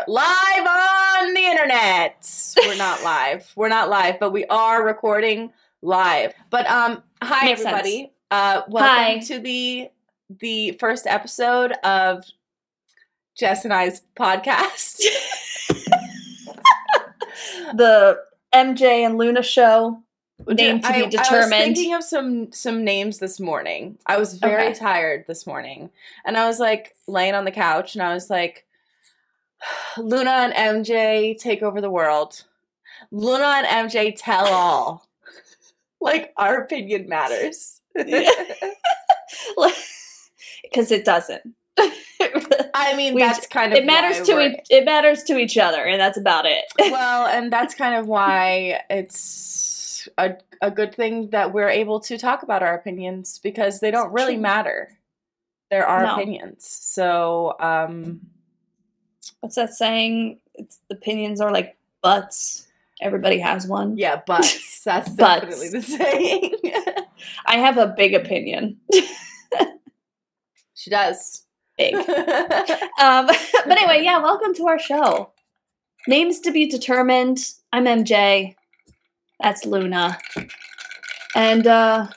are live on the internet. We're not live. We're not live, but we are recording live. But hi, Makes everybody. Sense. Welcome to the first episode of Jess and I's podcast. The MJ and Luna show. Name to be determined. I was thinking of some names this morning. I was very tired this morning. And I was like laying on the couch and I was like, Luna and MJ take over the world. Luna and MJ tell all. Like, our opinion matters. Because it doesn't. I mean, that's kind of it matters to each other, and that's about it. Well, and that's kind of why it's a good thing that we're able to talk about our opinions, because they don't really matter. They're our opinions. So, what's that saying? It's opinions are like butts. Everybody has one. Yeah, butts. That's definitely the saying. I have a big opinion. She does. Big. But anyway, yeah, welcome to our show. Names to be determined. I'm MJ. That's Luna. And, yeah,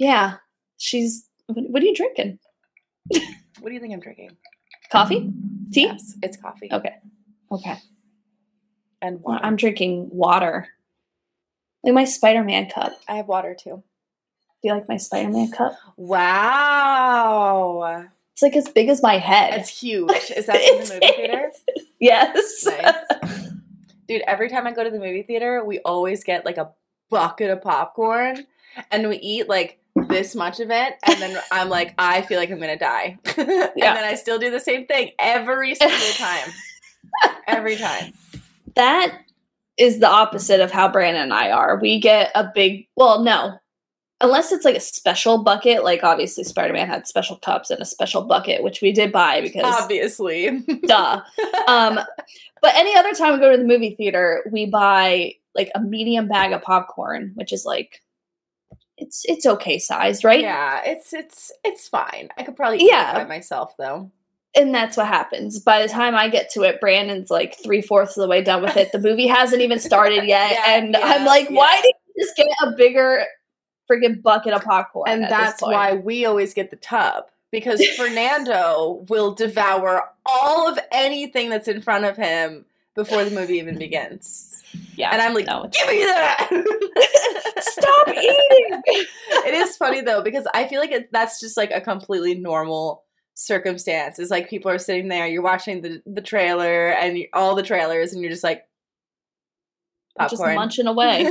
what are you drinking? What do you think I'm drinking? Coffee? Tea? Yes, it's coffee. Okay. And water. I'm drinking water. Like my Spider-Man cup. I have water, too. Do you like my Spider-Man cup? Wow. It's like as big as my head. That's huge. Is that in the movie theater? Yes. Nice. Dude, every time I go to the movie theater, we always get, like, a bucket of popcorn, and we eat, like, this much of it, and then I'm like, I feel like I'm going to die. Yeah. And then I still do the same thing every single time. Every time. That is the opposite of how Brandon and I are. We get a big – well, no. Unless it's, like, a special bucket. Like, obviously, Spider-Man had special cups and a special bucket, which we did buy because – obviously. Duh. But any other time we go to the movie theater, we buy, like, a medium bag of popcorn, which is, like, it's okay size, right? Yeah, it's fine. I could probably eat it by myself, though. And that's what happens. By the time I get to it, Brandon's, like, 3/4 of the way done with it. The movie hasn't even started yet. I'm like, why did you just get a bigger freaking bucket of popcorn? And that's why we always get the tub. Because Fernando will devour all of anything that's in front of him before the movie even begins. Yeah, and I'm like, give me that! Stop eating! It is funny, though, because I feel like that's just, like, a completely normal circumstance. It's like people are sitting there, you're watching the trailer and all the trailers, and you're just like, popcorn. Just munching away.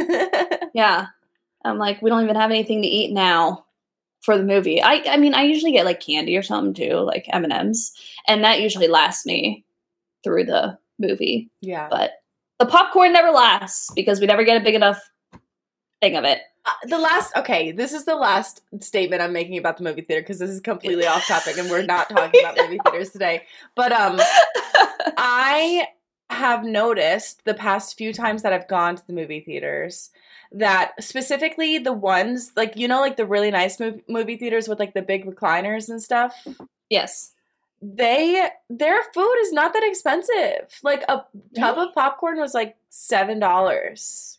Yeah. I'm like, we don't even have anything to eat now. For the movie. I mean, I usually get, like, candy or something, too. Like, M&M's. And that usually lasts me through the movie. Yeah. But the popcorn never lasts because we never get a big enough thing of it. This is the last statement I'm making about the movie theater, because this is completely off topic and we're not talking about movie theaters today. But I have noticed the past few times that I've gone to the movie theaters that specifically the ones, like, you know, like the really nice movie theaters with, like, the big recliners and stuff. Yes. Their food is not that expensive. Like, a tub of popcorn was like $7.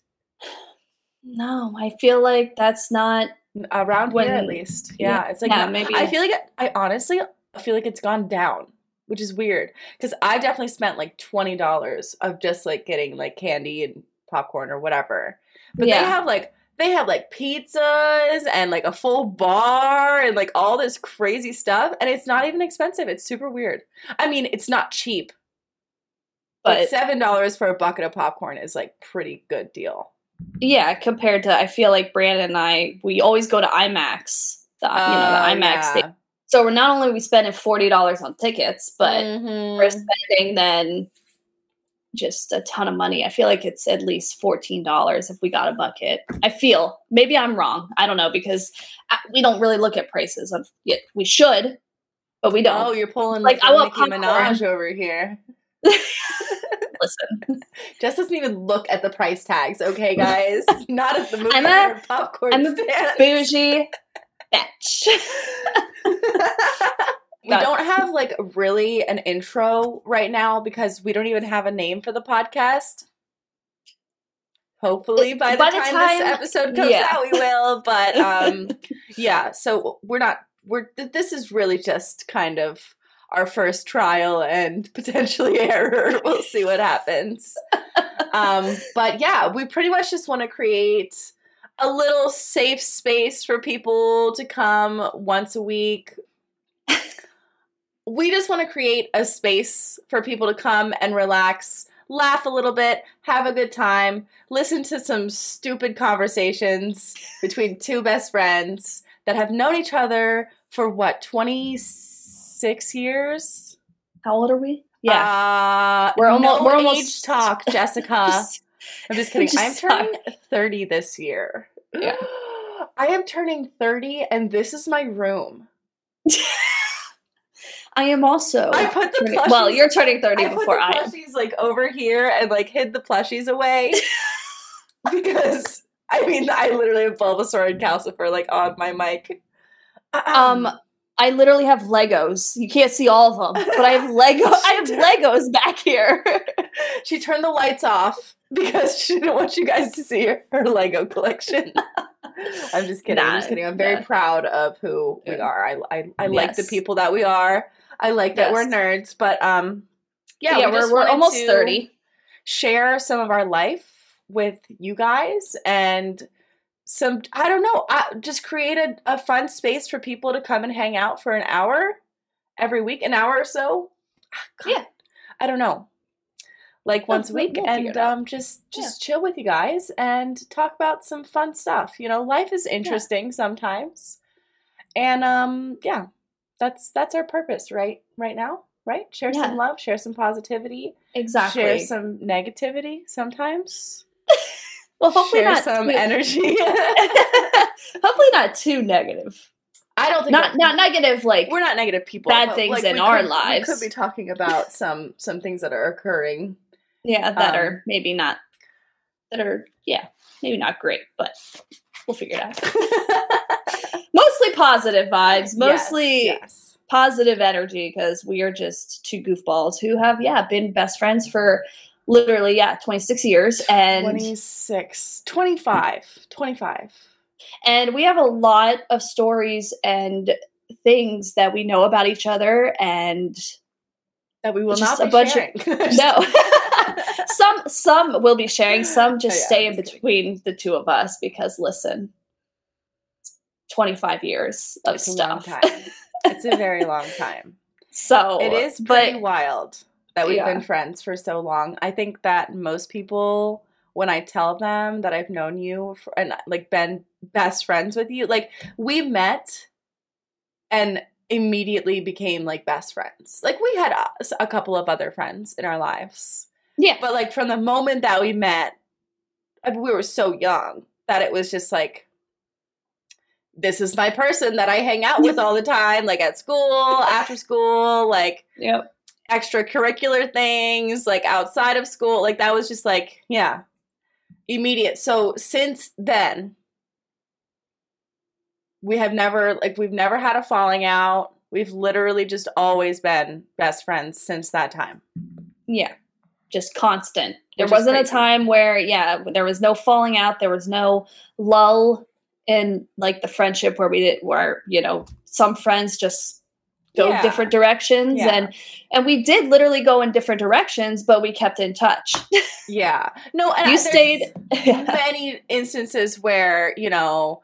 No, I feel like that's not around here, at least. Yeah. It's like, maybe. I feel like I honestly feel like it's gone down, which is weird, because I definitely spent like $20 of just, like, getting, like, candy and popcorn or whatever. But they have like pizzas and, like, a full bar and, like, all this crazy stuff. And it's not even expensive. It's super weird. I mean, it's not cheap. But $7 for a bucket of popcorn is, like, pretty good deal. Yeah, compared to, I feel like Brandon and I, we always go to IMAX. The IMAX thing. So we're not only spending $40 on tickets, but we're spending then just a ton of money. I feel like it's at least $14 if we got a bucket. I feel. Maybe I'm wrong. I don't know, because we don't really look at prices. We should, but we don't. Oh, you're pulling, like, I want Nicki Minaj over here. Listen. Jess doesn't even look at the price tags, okay, guys? Not at the movie or popcorn stand. I'm a bougie bitch. We don't have like really an intro right now because we don't even have a name for the podcast. Hopefully by the time this episode comes out, we will. But yeah, so this is really just kind of our first trial and potentially error. We'll see what happens. But yeah, we pretty much just want to create a little safe space for people to come once a week. We just want to create a space for people to come and relax, laugh a little bit, have a good time, listen to some stupid conversations between two best friends that have known each other for, 26 years? How old are we? Yeah. We're almost age talk, Jessica. I'm just kidding. I'm turning 30 this year. Yeah. I am turning 30, and this is my room. I am also. I put the plushies. Well, you're turning 30 before I. I put the plushies like over here and like hid the plushies away because I mean I literally have Bulbasaur and Calcifer like on my mic. I literally have Legos. You can't see all of them, but I have Lego. I have Legos back here. She turned the lights off because she didn't want you guys to see her Lego collection. I'm just kidding. I'm very proud of who we are. I like the people that we are. I like that we're nerds, but yeah, we're almost 30. Share some of our life with you guys and some, I don't know, just create a fun space for people to come and hang out for an hour every week, an hour or so. God, yeah, I don't know, like once a week, and just chill with you guys and talk about some fun stuff. You know, life is interesting sometimes, and yeah. That's our purpose right now, right? Share some love, share some positivity. Exactly. Share some negativity sometimes. Well, hopefully share not some energy. Hopefully not too negative. I don't think not negative, like we're not negative people. Bad things like, in our lives. We could be talking about some things that are occurring. Yeah, that are maybe not maybe not great, but we'll figure it out. Mostly positive vibes, mostly positive energy, because we are just two goofballs who have, been best friends for literally, 26 years. And 25. And we have a lot of stories and things that we know about each other and that we will not be sharing. No. Some will be sharing, some just stay in between the two of us because, listen, 25 years of stuff. It's a very long time. So it is pretty wild that we've been friends for so long. I think that most people, when I tell them that I've known you and like been best friends with you, like we met and immediately became like best friends. Like we had a couple of other friends in our lives. Yeah. But like from the moment that we met, I mean, we were so young that it was just like, this is my person that I hang out with all the time, like at school, after school, like extracurricular things, like outside of school. Like that was just like, immediate. So since then, we've never had a falling out. We've literally just always been best friends since that time. Yeah. Just constant. There wasn't a time where, there was no falling out. There was no lull. And like the friendship where you know, some friends just go different directions, and we did literally go in different directions, but we kept in touch. Yeah, no, and you stayed. Many instances where you know,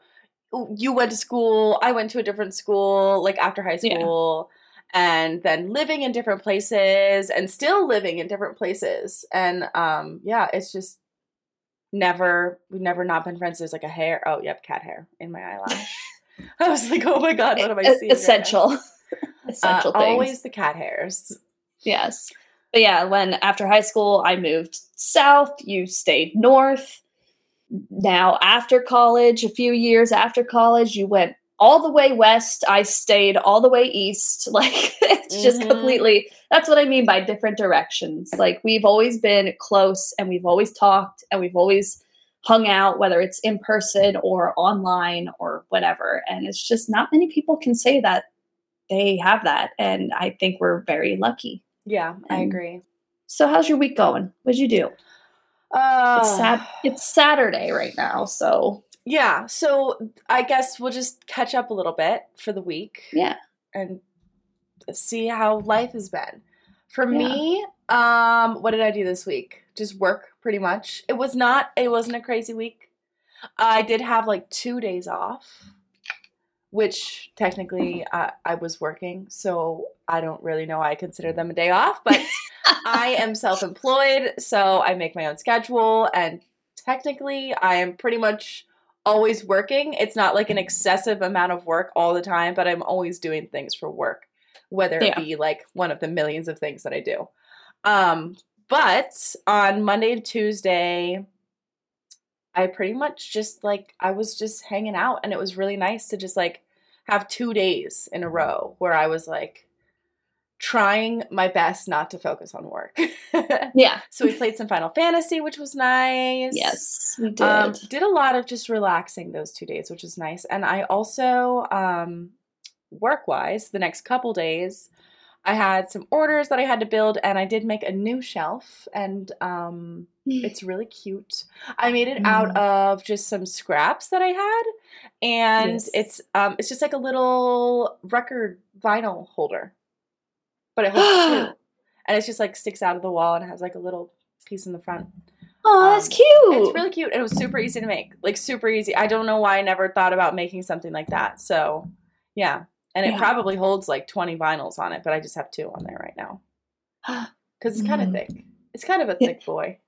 you went to school, I went to a different school, like after high school, and then living in different places, and still living in different places, and it's just. We've never not been friends. There's like a hair. Oh, yep, cat hair in my eyelash. I was like, oh my God, what am I seeing? Essential things. Always the cat hairs. Yes. But yeah, when after high school, I moved south, you stayed north. Now after college, a few years after college, you went all the way west. I stayed all the way east. Like it's just completely, that's what I mean by different directions. Like we've always been close and we've always talked and we've always hung out, whether it's in person or online or whatever. And it's just not many people can say that they have that. And I think we're very lucky. Yeah, I agree. So how's your week going? What'd you do? It's Saturday right now, so. Yeah, so I guess we'll just catch up a little bit for the week. Yeah. And see how life has been. For me, what did I do this week? Just work, pretty much. It wasn't a crazy week. I did have like 2 days off, which technically I was working, so I don't really know why I consider them a day off, but I am self-employed, so I make my own schedule, and technically I am pretty much always working. It's not like an excessive amount of work all the time, but I'm always doing things for work, whether it be like one of the millions of things that I do. But on Monday and Tuesday, I pretty much just like, I was just hanging out, and it was really nice to just like have 2 days in a row where I was like trying my best not to focus on work. Yeah. So we played some Final Fantasy, which was nice. Yes, we did. Did a lot of just relaxing those 2 days, which is nice. And I also, work-wise, the next couple days, I had some orders that I had to build, and I did make a new shelf, and it's really cute. I made it out of just some scraps that I had, and it's just like a little record vinyl holder, but it holds two, and it's just like sticks out of the wall and has like a little piece in the front. Oh, that's cute. It's really cute, and it was super easy to make, like super easy. I don't know why I never thought about making something like that, so yeah. And it probably holds like 20 vinyls on it, but I just have two on there right now. Because it's kind of thick. It's kind of a thick boy.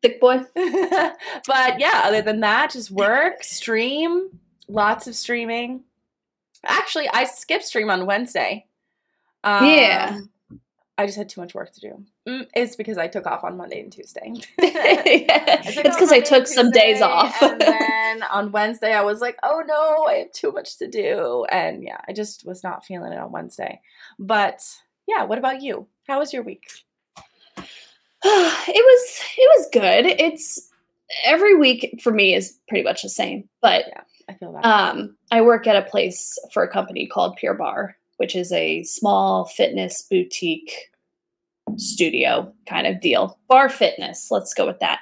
Thick boy. But yeah, other than that, just work, stream, lots of streaming. Actually, I skipped stream on Wednesday. Yeah. I just had too much work to do. It's because I took off on Monday and Tuesday. It's because I took some days off. And then on Wednesday, I was like, oh no, I have too much to do. And yeah, I just was not feeling it on Wednesday. But yeah, what about you? How was your week? It was good. It's every week for me is pretty much the same. But yeah, I feel that. I work at a place for a company called Pure Barre, which is a small fitness boutique studio kind of deal. Bar fitness, let's go with that.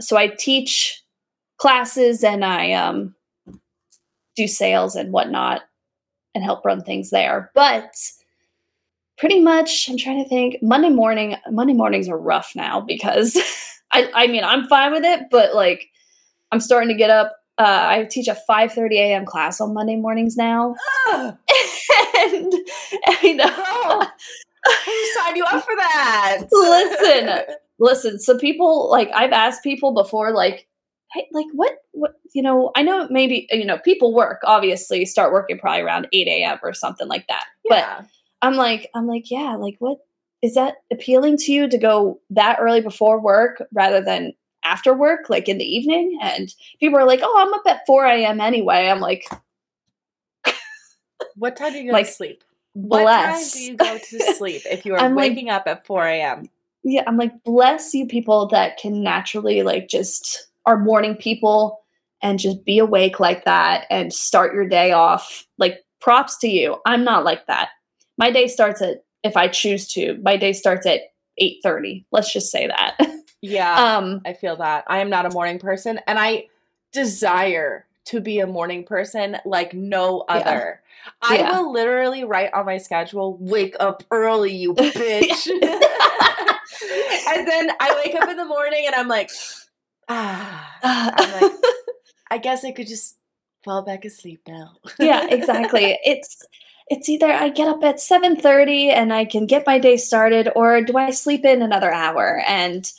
So I teach classes, and I do sales and whatnot and help run things there. But pretty much, I'm trying to think, Monday mornings are rough now because I mean, I'm fine with it, but like I'm starting to get up. I teach a 5:30 a.m. class on Monday mornings now. And I know. I signed you up for that. Listen. So people, like, I've asked people before, like, hey, like what, you know, I know maybe, you know, people work, obviously start working probably around 8 a.m. or something like that. Yeah. But I'm like, yeah, like, what is that appealing to you to go that early before work rather than after work, like in the evening? And people are like, oh, I'm up at 4 a.m. anyway. I'm like, what time do you go to sleep? What time do you go to sleep if you are waking up at 4 a.m.? Yeah, I'm like, bless you people that can naturally, like, just are morning people and just be awake like that and start your day off. Like, props to you. I'm not like that. My day starts at, if I choose to, my day starts at 8:30. Let's just say that. Yeah, I feel that. I am not a morning person, and I desire to be a morning person like no other. Yeah. I will literally write on my schedule, wake up early, you bitch. And then I wake up in the morning and I'm like, I guess I could just fall back asleep now. Yeah, exactly. It's either I get up at 7:30 and I can get my day started, or do I sleep in another hour? And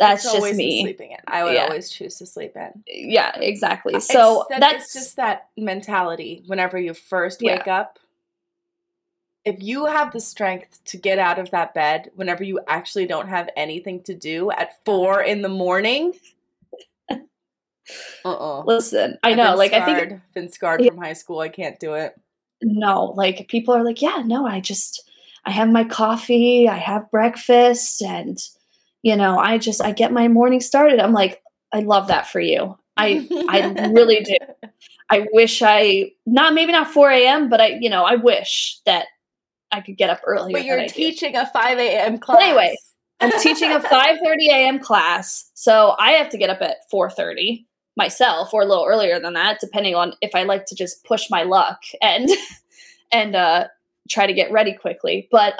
that's just me. Sleeping in. I would always choose to sleep in. Yeah, exactly. So that's just that mentality. Whenever you first wake up, if you have the strength to get out of that bed, whenever you actually don't have anything to do at 4 a.m. Listen, I know. Like scarred. I've been scarred from high school. I can't do it. No, like people are like, yeah, no, I have my coffee, I have breakfast, and you know, I get my morning started. I'm like, I love that for you. I really do. I wish I, not maybe not 4 a.m., but I, you know, I wish that I could get up earlier. But you're teaching a 5 a.m. class. But anyway, I'm teaching a 5:30 a.m. class, so I have to get up at 4:30 myself, or a little earlier than that, depending on if I like to just push my luck and try to get ready quickly. But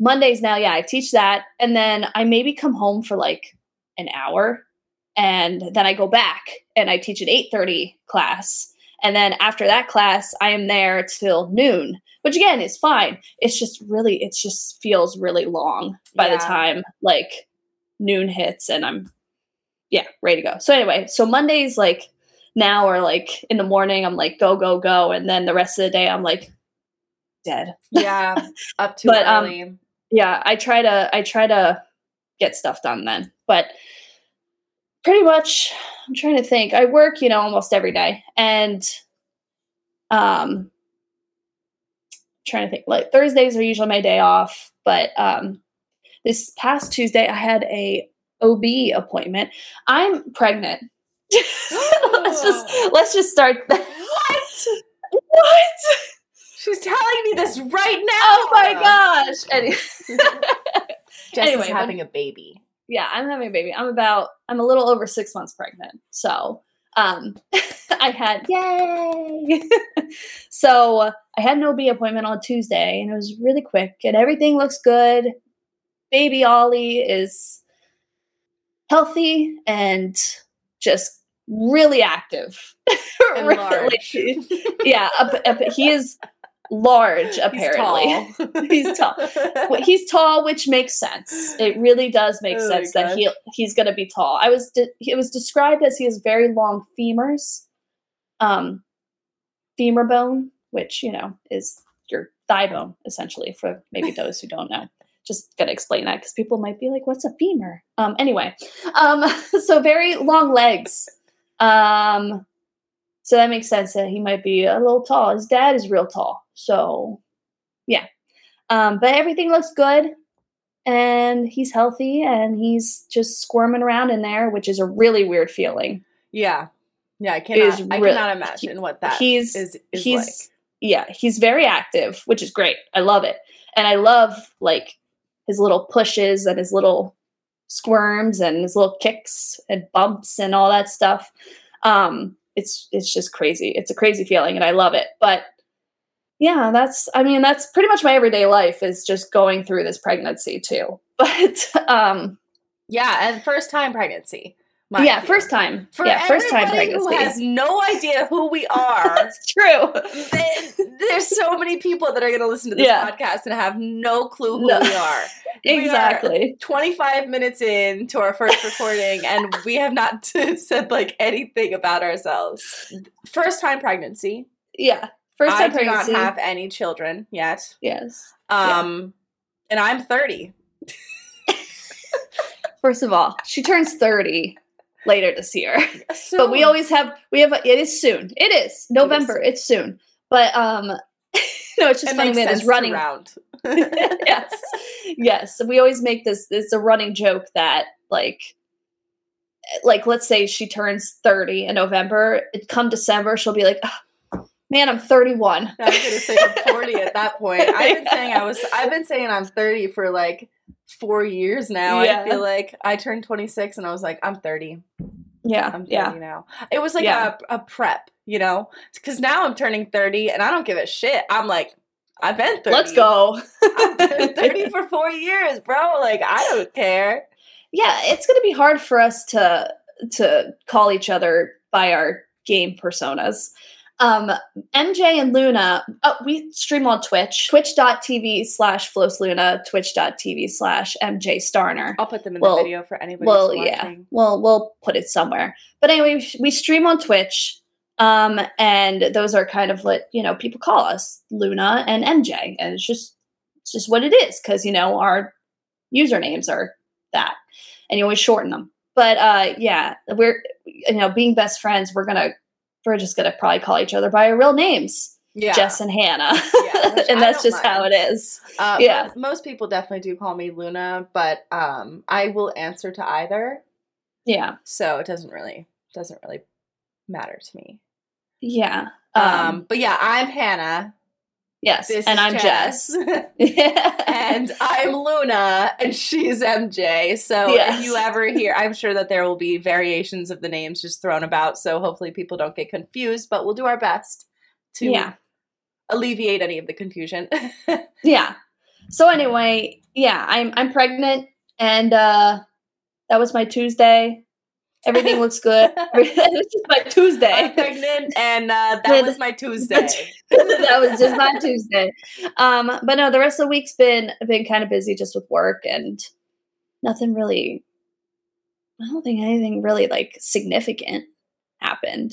Mondays now, yeah, I teach that, and then I maybe come home for like an hour, and then I go back and I teach an 8:30 class. And then after that class, I am there till noon, which again is fine. It's just really, it just feels really long by the time like noon hits and I'm, ready to go. So anyway, so Mondays like now are like in the morning, I'm like, go, go, go. And then the rest of the day, I'm like dead. Yeah. Up too early. Yeah. I try to get stuff done then, but pretty much, I'm trying to think. I work, you know, almost every day. And I'm trying to think. Like Thursdays are usually my day off, but this past Tuesday I had a OB appointment. I'm pregnant. let's just start that. What? She's telling me this right now. Oh my gosh. Jess is having a baby. Yeah, I'm having a baby. I'm a little over 6 months pregnant. So, I had an OB appointment on Tuesday and it was really quick and everything looks good. Baby Ollie is healthy and just really active. And large. Yeah. He is large, apparently. He's tall, which makes sense. It really does make sense that he's going to be tall. It was described as he has very long femurs, femur bone, which, you know, is your thigh bone, essentially, for maybe those who don't know. Just got to explain that because people might be like, what's a femur? So very long legs. So that makes sense that he might be a little tall. His dad is real tall. So, yeah. But everything looks good. And he's healthy. And he's just squirming around in there, which is a really weird feeling. Yeah. Yeah, I cannot imagine what that is like. Yeah, he's very active, which is great. I love it. And I love, like, his little pushes and his little squirms and his little kicks and bumps and all that stuff. It's just crazy. It's a crazy feeling and I love it. But yeah, that's pretty much my everyday life is just going through this pregnancy too. But and first time pregnancy. First time. First time pregnancy. Who has no idea who we are. That's true. There's so many people that are going to listen to this podcast and have no clue who we are. Exactly. We are 25 minutes in to our first recording and we have not said like anything about ourselves. First time pregnancy. Yeah. First time pregnancy. I do not have any children yet. Yes. And I'm 30. First of all, she turns 30. Later this year, soon. But it is November. It's soon, but no, it's just funny that it's running around. yes, we always make this. It's a running joke that like let's say she turns 30 in November. Come December, she'll be like, oh, man, I'm 31. I was gonna say I'm 40 at that point. I've been saying I'm 30 for like 4 years now. Yeah. I feel like I turned 26 and I was like, I'm 30. Yeah. I'm 30 now. It was like a prep, you know, because now I'm turning 30 and I don't give a shit. I'm like, I've been 30. Let's go. I've been 30 for 4 years, bro. Like, I don't care. Yeah. It's going to be hard for us to call each other by our game personas. MJ and Luna, we stream on Twitch, twitch.tv/FlosLuna, twitch.tv/MJStarner. I'll put them in the video for anybody watching. We'll put it somewhere. But anyway, we stream on Twitch, and those are kind of what, you know, people call us, Luna and MJ. And it's just what it is because, you know, our usernames are that. And you always shorten them. But, we're, you know, being best friends, we're just going to probably call each other by our real names. Yeah. Jess and Hannah. Yeah, and that's just how it is. Most people definitely do call me Luna, but I will answer to either. Yeah. So it doesn't really matter to me. Yeah. But yeah, I'm Hannah. Yes, this and I'm Jess. And I'm Luna, and she's MJ. So yes. If you ever hear, I'm sure that there will be variations of the names just thrown about. So hopefully people don't get confused, but we'll do our best to alleviate any of the confusion. Yeah. So anyway, yeah, I'm pregnant, and that was my Tuesday. Everything looks good. It's just my Tuesday. I'm pregnant, and that was my Tuesday. That was just my Tuesday. But no, the rest of the week's been kind of busy just with work and nothing really. I don't think anything really like significant happened.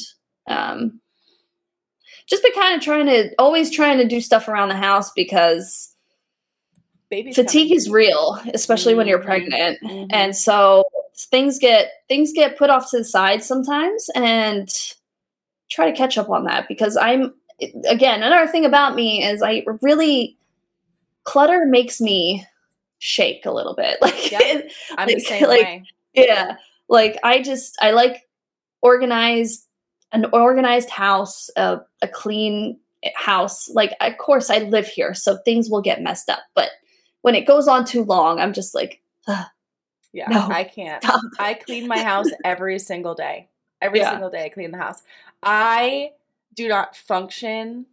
Just been kind of always trying to do stuff around the house because baby's fatigue is real, especially when you're pregnant, and so. Things get put off to the side sometimes, and try to catch up on that because another thing about me is clutter makes me shake a little bit. Like yep. I'm the same way. Yeah, like I like an organized house, a clean house. Like of course I live here, so things will get messed up. But when it goes on too long, I'm just like. Ugh. Yeah, no, I can't. Stop. I clean my house every single day. Every single day I clean the house. I do not function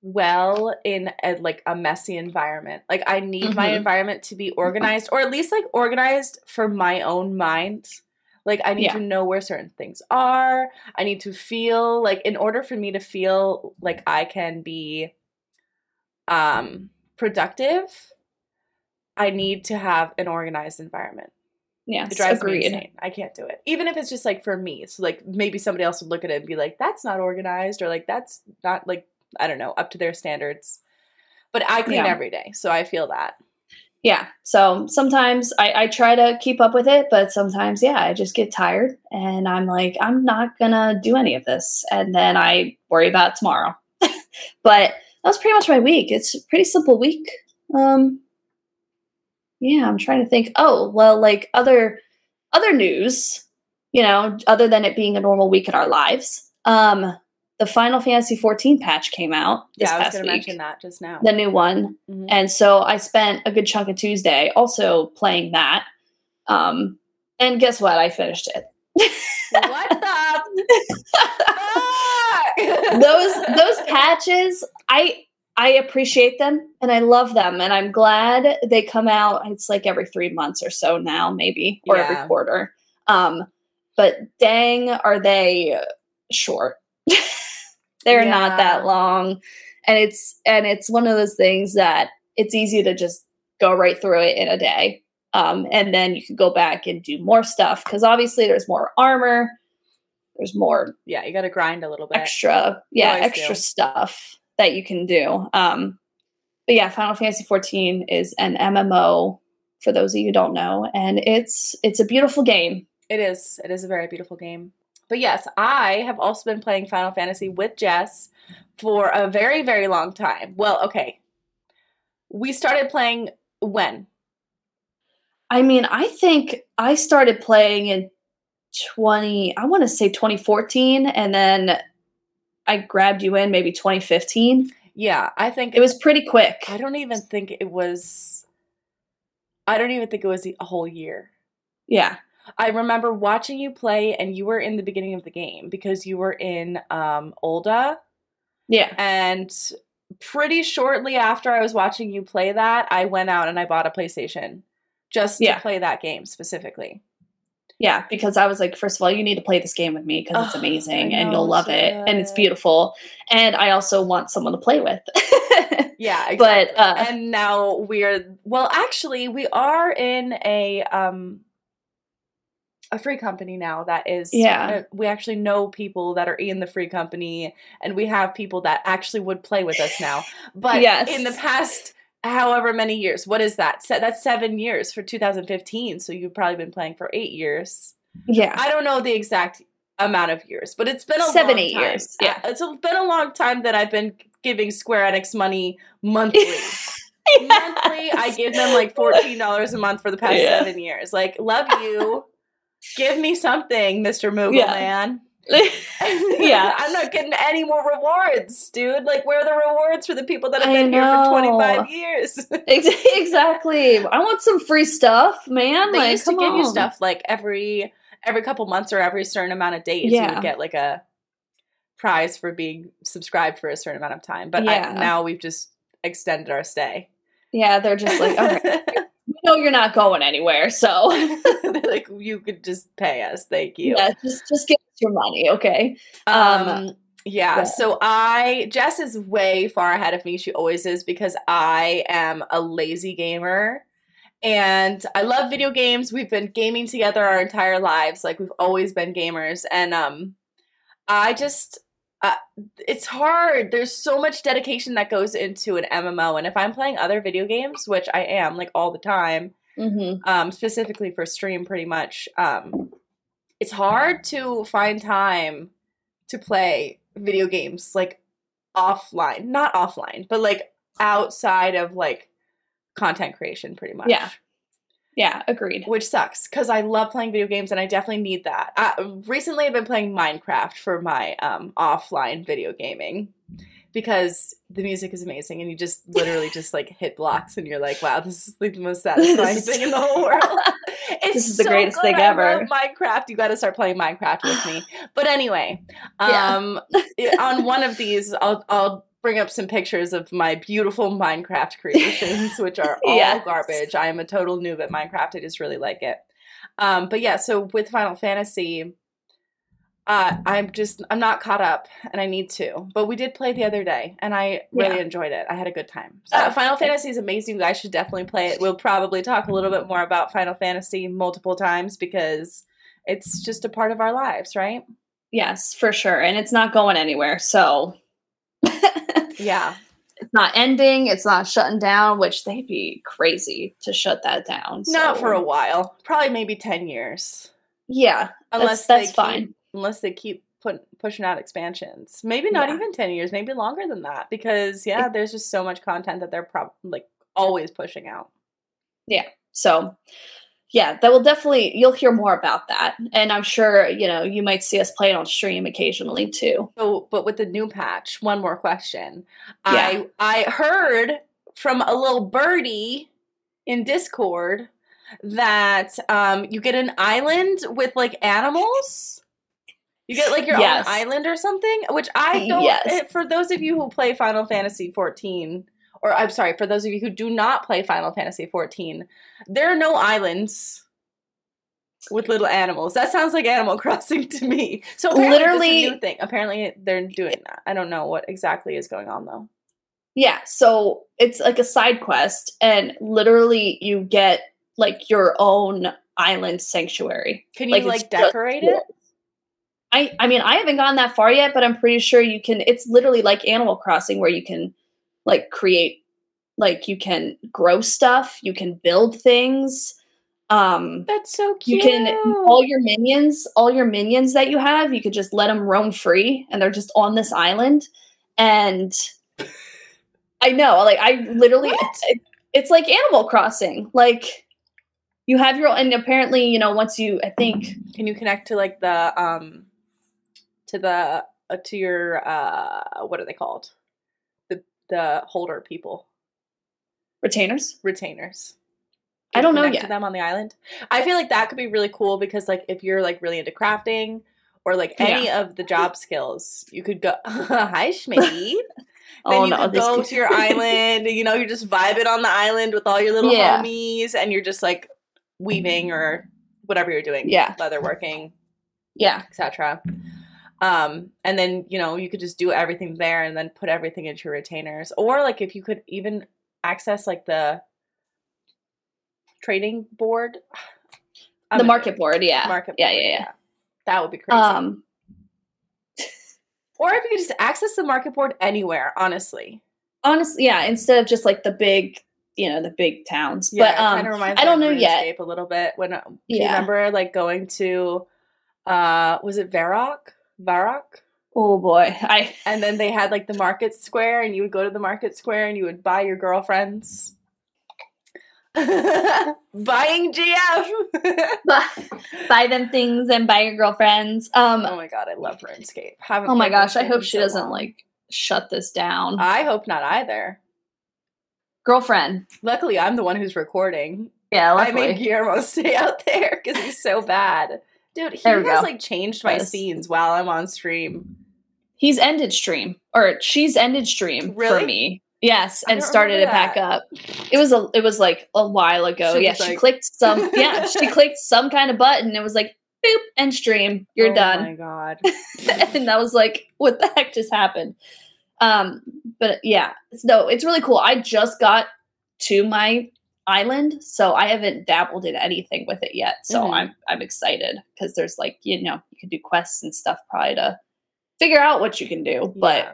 well in a messy environment. Like I need my environment to be organized or at least like organized for my own mind. Like I need to know where certain things are. I need to feel like in order for me to feel like I can be productive, I need to have an organized environment. Yeah, it drives me insane. I can't do it. Even if it's just like for me. So like maybe somebody else would look at it and be like, that's not organized or like that's not like, I don't know, up to their standards. But I clean every day. So I feel that. Yeah. So sometimes I try to keep up with it, but sometimes, I just get tired and I'm like, I'm not going to do any of this. And then I worry about tomorrow. But that was pretty much my week. It's a pretty simple week. Yeah, I'm trying to think. Oh, well, like other news, other than it being a normal week in our lives, the Final Fantasy XIV patch came out this past week. Yeah, I was going to mention that just now. The new one. Mm-hmm. And so I spent a good chunk of Tuesday also playing that. And guess what? I finished it. What the fuck? Those patches, I appreciate them and I love them and I'm glad they come out. It's like every 3 months or so now, maybe, or every quarter. But dang, are they short? They're not that long. And it's one of those things that it's easy to just go right through it in a day. And then you can go back and do more stuff. Cause obviously there's more armor. There's more. Yeah. You got to grind a little bit extra. Yeah. Extra stuff that you can do. But yeah, Final Fantasy XIV is an MMO for those of you who don't know. And it's a beautiful game. It is. It is a very beautiful game. But yes, I have also been playing Final Fantasy with Jess for a very, very long time. Well, okay. We started playing when? I mean, I think I started playing in 2014 and then I grabbed you in maybe 2015. Yeah, I think it was pretty quick. I don't even think it was a whole year. Yeah. I remember watching you play and you were in the beginning of the game because you were in Olda. Yeah. And pretty shortly after I was watching you play that, I went out and I bought a PlayStation just to play that game specifically. Yeah, because I was like, first of all, you need to play this game with me because it's amazing and you'll love it and it's beautiful. And I also want someone to play with. Yeah, exactly. But, and now we are in a free company now that is, we actually know people that are in the free company and we have people that actually would play with us now. But in the past... however many years. What is that? That's 7 years for 2015. So you've probably been playing for 8 years. Yeah. I don't know the exact amount of years, but it's been a long time. 8 years. Yeah. It's been a long time that I've been giving Square Enix money monthly. Monthly, I give them like $14 a month for the past 7 years. Like, love you. Give me something, Mr. Moogle Man. Yeah. I'm not getting any more rewards, dude. Like, where are the rewards for the people that have been here for 25 years? Exactly. I want some free stuff, man. They used to give you stuff like every couple months or every certain amount of days. Yeah. You would get like a prize for being subscribed for a certain amount of time. But now we've just extended our stay. Yeah, they're just like, all right. No, you're not going anywhere, so like you could just pay us, thank you. Yeah, just give us your money, okay? Yeah. So Jess is way far ahead of me. She always is, because I am a lazy gamer, and I love video games. We've been gaming together our entire lives, like we've always been gamers, and I just. It's hard. There's so much dedication that goes into an MMO, and if I'm playing other video games, which I am, like, all the time, specifically for stream, pretty much, it's hard to find time to play video games, like, offline. Not offline, but, like, outside of, like, content creation, pretty much. Yeah. Yeah, agreed. Which sucks, because I love playing video games, and I definitely need that. Recently, I've been playing Minecraft for my offline video gaming, because the music is amazing, and you just literally just, like, hit blocks, and you're like, wow, this is like the most satisfying thing in the whole world. This is the greatest thing ever. I love Minecraft. You got to start playing Minecraft with me. But anyway, on one of these, I'll bring up some pictures of my beautiful Minecraft creations, which are all garbage. I am a total noob at Minecraft. I just really like it. But yeah, so with Final Fantasy, I'm not caught up, and I need to. But we did play the other day, and I really enjoyed it. I had a good time. So Final Fantasy is amazing. You guys should definitely play it. We'll probably talk a little bit more about Final Fantasy multiple times, because it's just a part of our lives, right? Yes, for sure. And it's not going anywhere, so... Yeah. It's not ending. It's not shutting down, which they'd be crazy to shut that down. So. Not for a while. Probably maybe 10 years. Yeah. Unless that's fine. Unless they keep pushing out expansions. Maybe not even 10 years. Maybe longer than that. Because, there's just so much content that they're always pushing out. Yeah. So, that will definitely, you'll hear more about that. And I'm sure, you might see us play it on stream occasionally too. So, but with the new patch, one more question. Yeah. I heard from a little birdie in Discord that you get an island with like animals. You get like your own island or something, which I don't, for those of you who play Final Fantasy XIV, or I'm sorry, for those of you who do not play Final Fantasy XIV, there are no islands with little animals. That sounds like Animal Crossing to me. So literally, it's a new thing. Apparently they're doing that. I don't know what exactly is going on though. Yeah, so it's like a side quest, and literally you get like your own island sanctuary. Can you like decorate it? I mean, I haven't gone that far yet, but I'm pretty sure you can. It's literally like Animal Crossing, where you can create, you can grow stuff, you can build things. That's so cute. You can, all your minions that you have, you could just let them roam free, and they're just on this island. And I know, I literally, it's like Animal Crossing. Like, you have your, and apparently, once you, I think. Can you connect to the, to your, what are they called? The holder people. Retainers. I don't know yet. To them on the island. I feel like that could be really cool, because if you're really into crafting or any of the job skills, you could go, hi Schmitty. Then you could go to your island, you're just vibing on the island with all your little homies, and you're just weaving or whatever you're doing. Yeah. Leatherworking. Yeah. Etc. And then, you could just do everything there, and then put everything into your retainers. Or, if you could even access, the trading board. The market board, yeah. Market board. That would be crazy. Or if you could just access the market board anywhere, honestly. Honestly, yeah, instead of just, the big... the big towns. Yeah, but, it kind of reminds me of RuneScape a little bit. When, do you remember, going to, was it Varrock? Oh boy. And then they had the market square, and you would go to the market square, and you would buy your girlfriends. Buying GF. buy them things and buy your girlfriends. Oh my god, I love RuneScape. Oh my gosh, I hope she doesn't like shut this down. I hope not either. Girlfriend. Luckily, I'm the one who's recording. Yeah, luckily. I made Guillermo stay out there because he's so bad. Dude, he has like changed my scenes while I'm on stream. He's ended stream, or she's ended stream for me. Yes, and started it back up. It was like a while ago. Yeah, she clicked some. Yeah, she clicked some kind of button. It was like boop and stream. You're done. Oh my god! And I was like, what the heck just happened? But yeah, no, it's really cool. I just got to my island, so I haven't dabbled in anything with it yet. So I'm excited because there's like you can do quests and stuff probably to figure out what you can do, but. Yeah.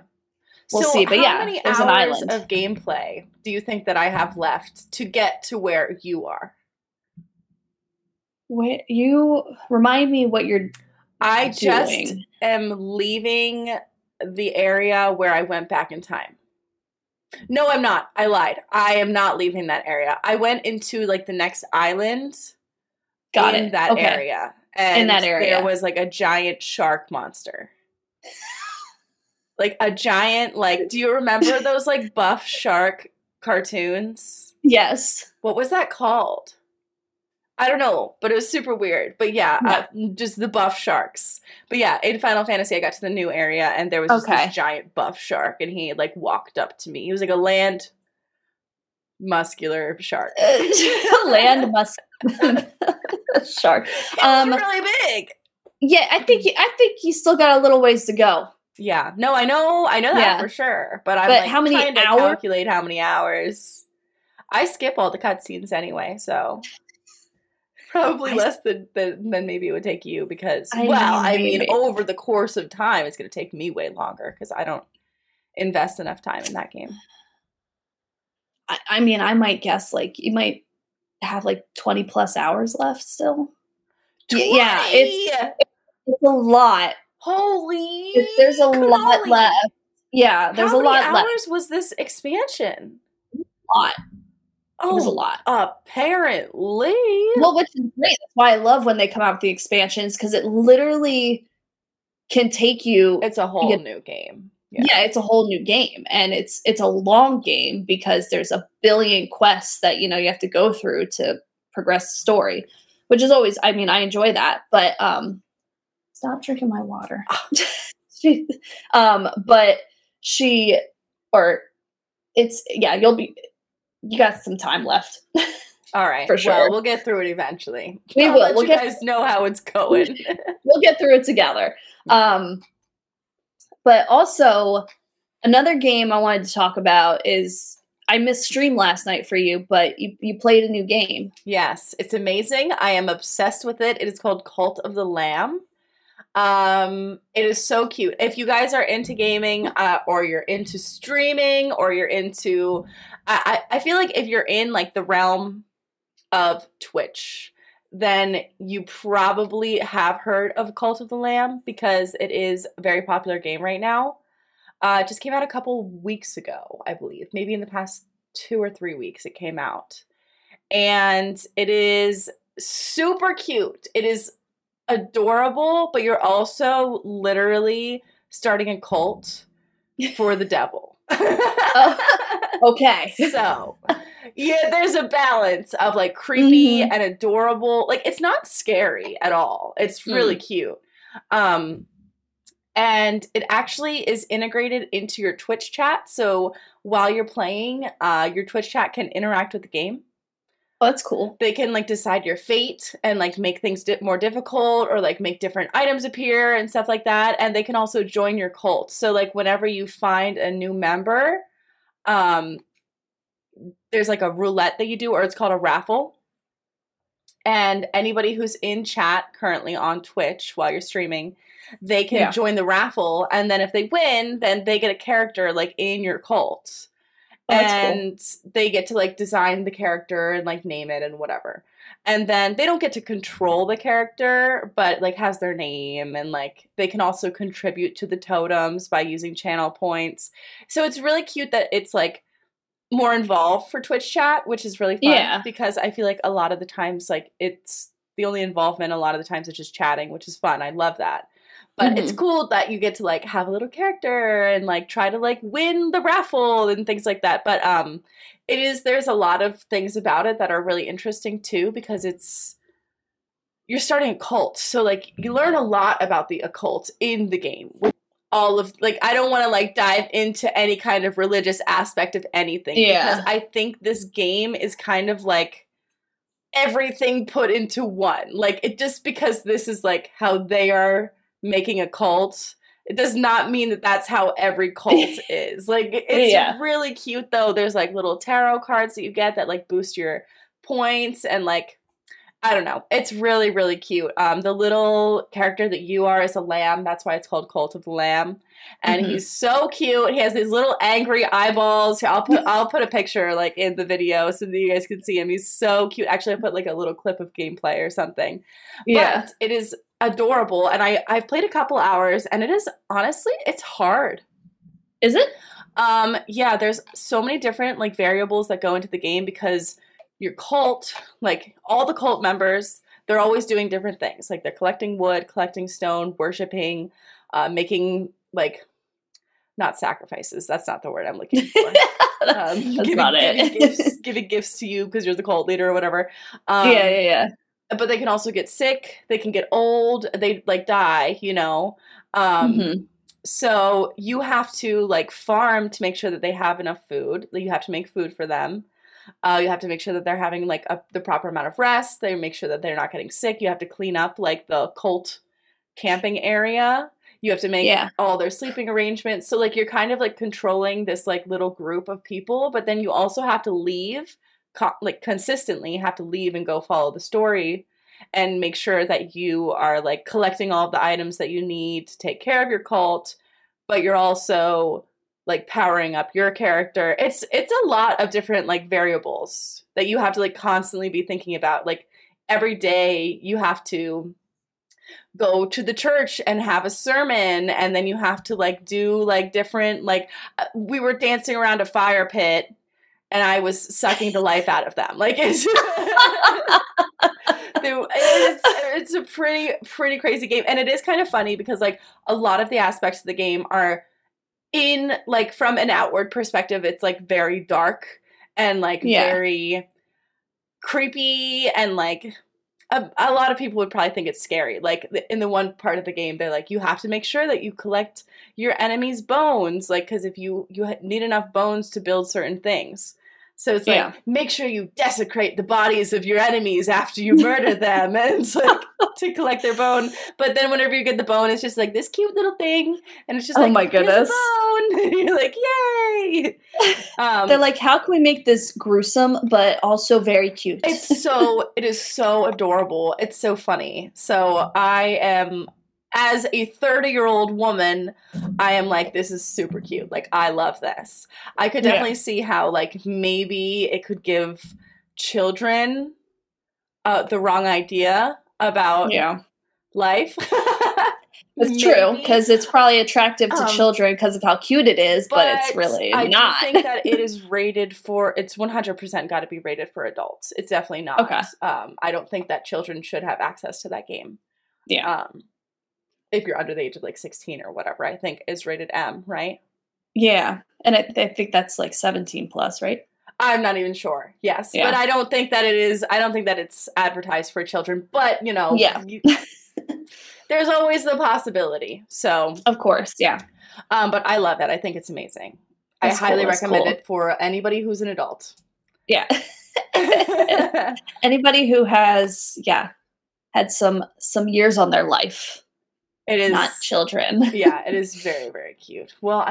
We'll see, but yeah, there's an island. How many hours of gameplay do you think that I have left to get to where you are? What you remind me what you're doing. I just am leaving the area where I went back in time. No, I'm not. I lied. I am not leaving that area. I went into like the next island. Got it. That area. And in that area, there was like a giant shark monster. Like a giant, like, do you remember those like buff shark cartoons? Yes. What was that called? I don't know, but it was super weird. But yeah, just the buff sharks. But yeah, in Final Fantasy, I got to the new area and there was just this giant buff shark and he like walked up to me. He was like a land muscular shark. Land muscular shark. It was really big. Yeah, I think he's still got a little ways to go. Yeah. No, I know that for sure. But I'm like, how many trying to calculate how many hours. I skip all the cutscenes anyway, so probably less than maybe it would take you because, over the course of time, it's going to take me way longer because I don't invest enough time in that game. I might guess like you might have like 20 plus hours left still. 20? Yeah. It's a lot. Holy! There's a lot left. Yeah, there's a lot left. How many hours was this expansion? A lot. Oh, it was a lot. Apparently. Well, which is great. That's why I love when they come out with the expansions because it literally can take you. It's a whole new game. Yeah, it's a whole new game, and it's a long game because there's a billion quests that you have to go through to progress the story, which is always. I mean, I enjoy that, but Stop drinking my water. You got some time left. All right. For sure. Well, we'll get through it eventually. We will. We'll let you guys know how it's going. We'll get through it together. But also another game I wanted to talk about is I missed stream last night for you, but you played a new game. Yes. It's amazing. I am obsessed with it. It is called Cult of the Lamb. It is so cute. If you guys are into gaming, or you're into streaming, or you're into, I feel like if you're in like the realm of Twitch, then you probably have heard of Cult of the Lamb because it is a very popular game right now. It just came out a couple weeks ago, I believe, maybe in the past 2 or 3 weeks it came out, and it is super cute. It is adorable, but you're also literally starting a cult for the devil. Okay. So, yeah, there's a balance of like creepy and adorable. Like it's not scary at all. It's really cute. And it actually is integrated into your Twitch chat. So while you're playing, your Twitch chat can interact with the game. Oh, that's cool. They can like decide your fate and like make things more difficult or like make different items appear and stuff like that. And they can also join your cult. So like whenever you find a new member, there's like a roulette that you do, or it's called a raffle. And anybody who's in chat currently on Twitch while you're streaming, they can join the raffle. And then if they win, then they get a character like in your cult. Oh, and cool. They get to like design the character and like name it and whatever. And then they don't get to control the character, but like has their name, and like they can also contribute to the totems by using channel points. So it's really cute that it's like more involved for Twitch chat, which is really fun. Yeah. Because I feel like a lot of the times, like, it's the only involvement a lot of the times is just chatting, which is fun. I love that. But it's cool that you get to, like, have a little character and, like, try to, like, win the raffle and things like that. But it is, there's a lot of things about it that are really interesting, too, because it's, you're starting a cult. So, like, you learn a lot about the occult in the game. With all of, like, I don't want to, like, dive into any kind of religious aspect of anything. Yeah. Because I think this game is kind of, like, everything put into one. Like, it just because this is, like, how they are making a cult, it does not mean that that's how every cult is. Like, it's really cute, though. There's, like, little tarot cards that you get that, like, boost your points and, like, I don't know. It's really, really cute. The little character that you are is a lamb. That's why it's called Cult of the Lamb. And he's so cute. He has these little angry eyeballs. I'll put a picture, like, in the video so that you guys can see him. He's so cute. Actually, I put, like, a little clip of gameplay or something. Yeah. But it is adorable. And I've played a couple hours, and it is, honestly, it's hard. Is it? Yeah, there's so many different, like, variables that go into the game because your cult, like, all the cult members, they're always doing different things. Like, they're collecting wood, collecting stone, worshiping, making, like, not sacrifices. That's not the word I'm looking for. Giving gifts to you because you're the cult leader or whatever. Yeah. But they can also get sick. They can get old. They, like, die, you know. So you have to, like, farm to make sure that they have enough food. You have to make food for them. You have to make sure that they're having, like, the proper amount of rest. They make sure that they're not getting sick. You have to clean up, like, the cult camping area. You have to make all their sleeping arrangements. So, like, you're kind of, like, controlling this, like, little group of people. But then you also have to leave, consistently have to leave and go follow the story and make sure that you are, like, collecting all of the items that you need to take care of your cult. But you're also, like, powering up your character. It's a lot of different, like, variables that you have to, like, constantly be thinking about. Like, every day you have to go to the church and have a sermon, and then you have to, like, do, like, different, like, we were dancing around a fire pit and I was sucking the life out of them. Like, it's it's a pretty crazy game. And it is kind of funny because, like, a lot of the aspects of the game are in, like, from an outward perspective, it's, like, very dark and, like, very creepy, and, like, a lot of people would probably think it's scary. Like, in the one part of the game, they're like, you have to make sure that you collect your enemy's bones, like, because if you need enough bones to build certain things. So it's like, make sure you desecrate the bodies of your enemies after you murder them, and it's like, to collect their bone. But then whenever you get the bone, it's just like this cute little thing, and it's just like, oh my goodness, bone. And you're like, yay! They're like, how can we make this gruesome but also very cute? It is so adorable. It's so funny. So I am, as a 30-year-old woman, I am like, this is super cute. Like, I love this. I could definitely see how, like, maybe it could give children the wrong idea about life. It's true, because it's probably attractive to children because of how cute it is, but it's really not. I do think that it is rated for, it's 100% got to be rated for adults. It's definitely not. Okay. I don't think that children should have access to that game. Yeah. If you're under the age of, like, 16 or whatever, I think is rated M, right? Yeah. And I think that's, like, 17 plus, right? I'm not even sure. Yes. Yeah. But I don't think that it is. I don't think that it's advertised for children, but, you know, there's always the possibility. So of course. Yeah. But I love it. I think it's amazing. That's I highly cool. recommend cool. it for anybody who's an adult. Yeah. Anybody who has, had some years on their life. It is not children. Yeah, it is very, very cute. Well,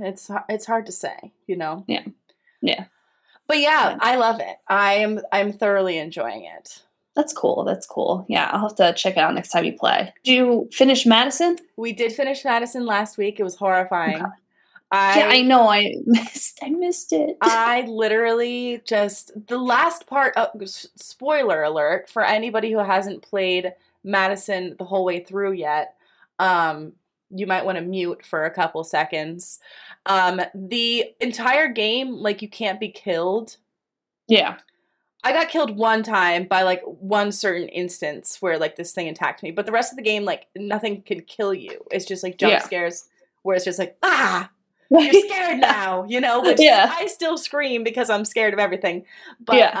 it's hard to say, you know. Yeah, yeah. But I love it. I'm thoroughly enjoying it. That's cool. That's cool. Yeah, I'll have to check it out next time you play. Did you finish Madison? We did finish Madison last week. It was horrifying. Okay. I know. I missed it. I literally just the last part. Spoiler alert for anybody who hasn't played Madison the whole way through yet. You might want to mute for a couple seconds. The entire game, like, you can't be killed. Yeah. I got killed one time by, like, one certain instance where, like, this thing attacked me. But the rest of the game, like, nothing can kill you. It's just, like, jump scares where it's just like, ah, you're scared now, you know? Which I still scream because I'm scared of everything. But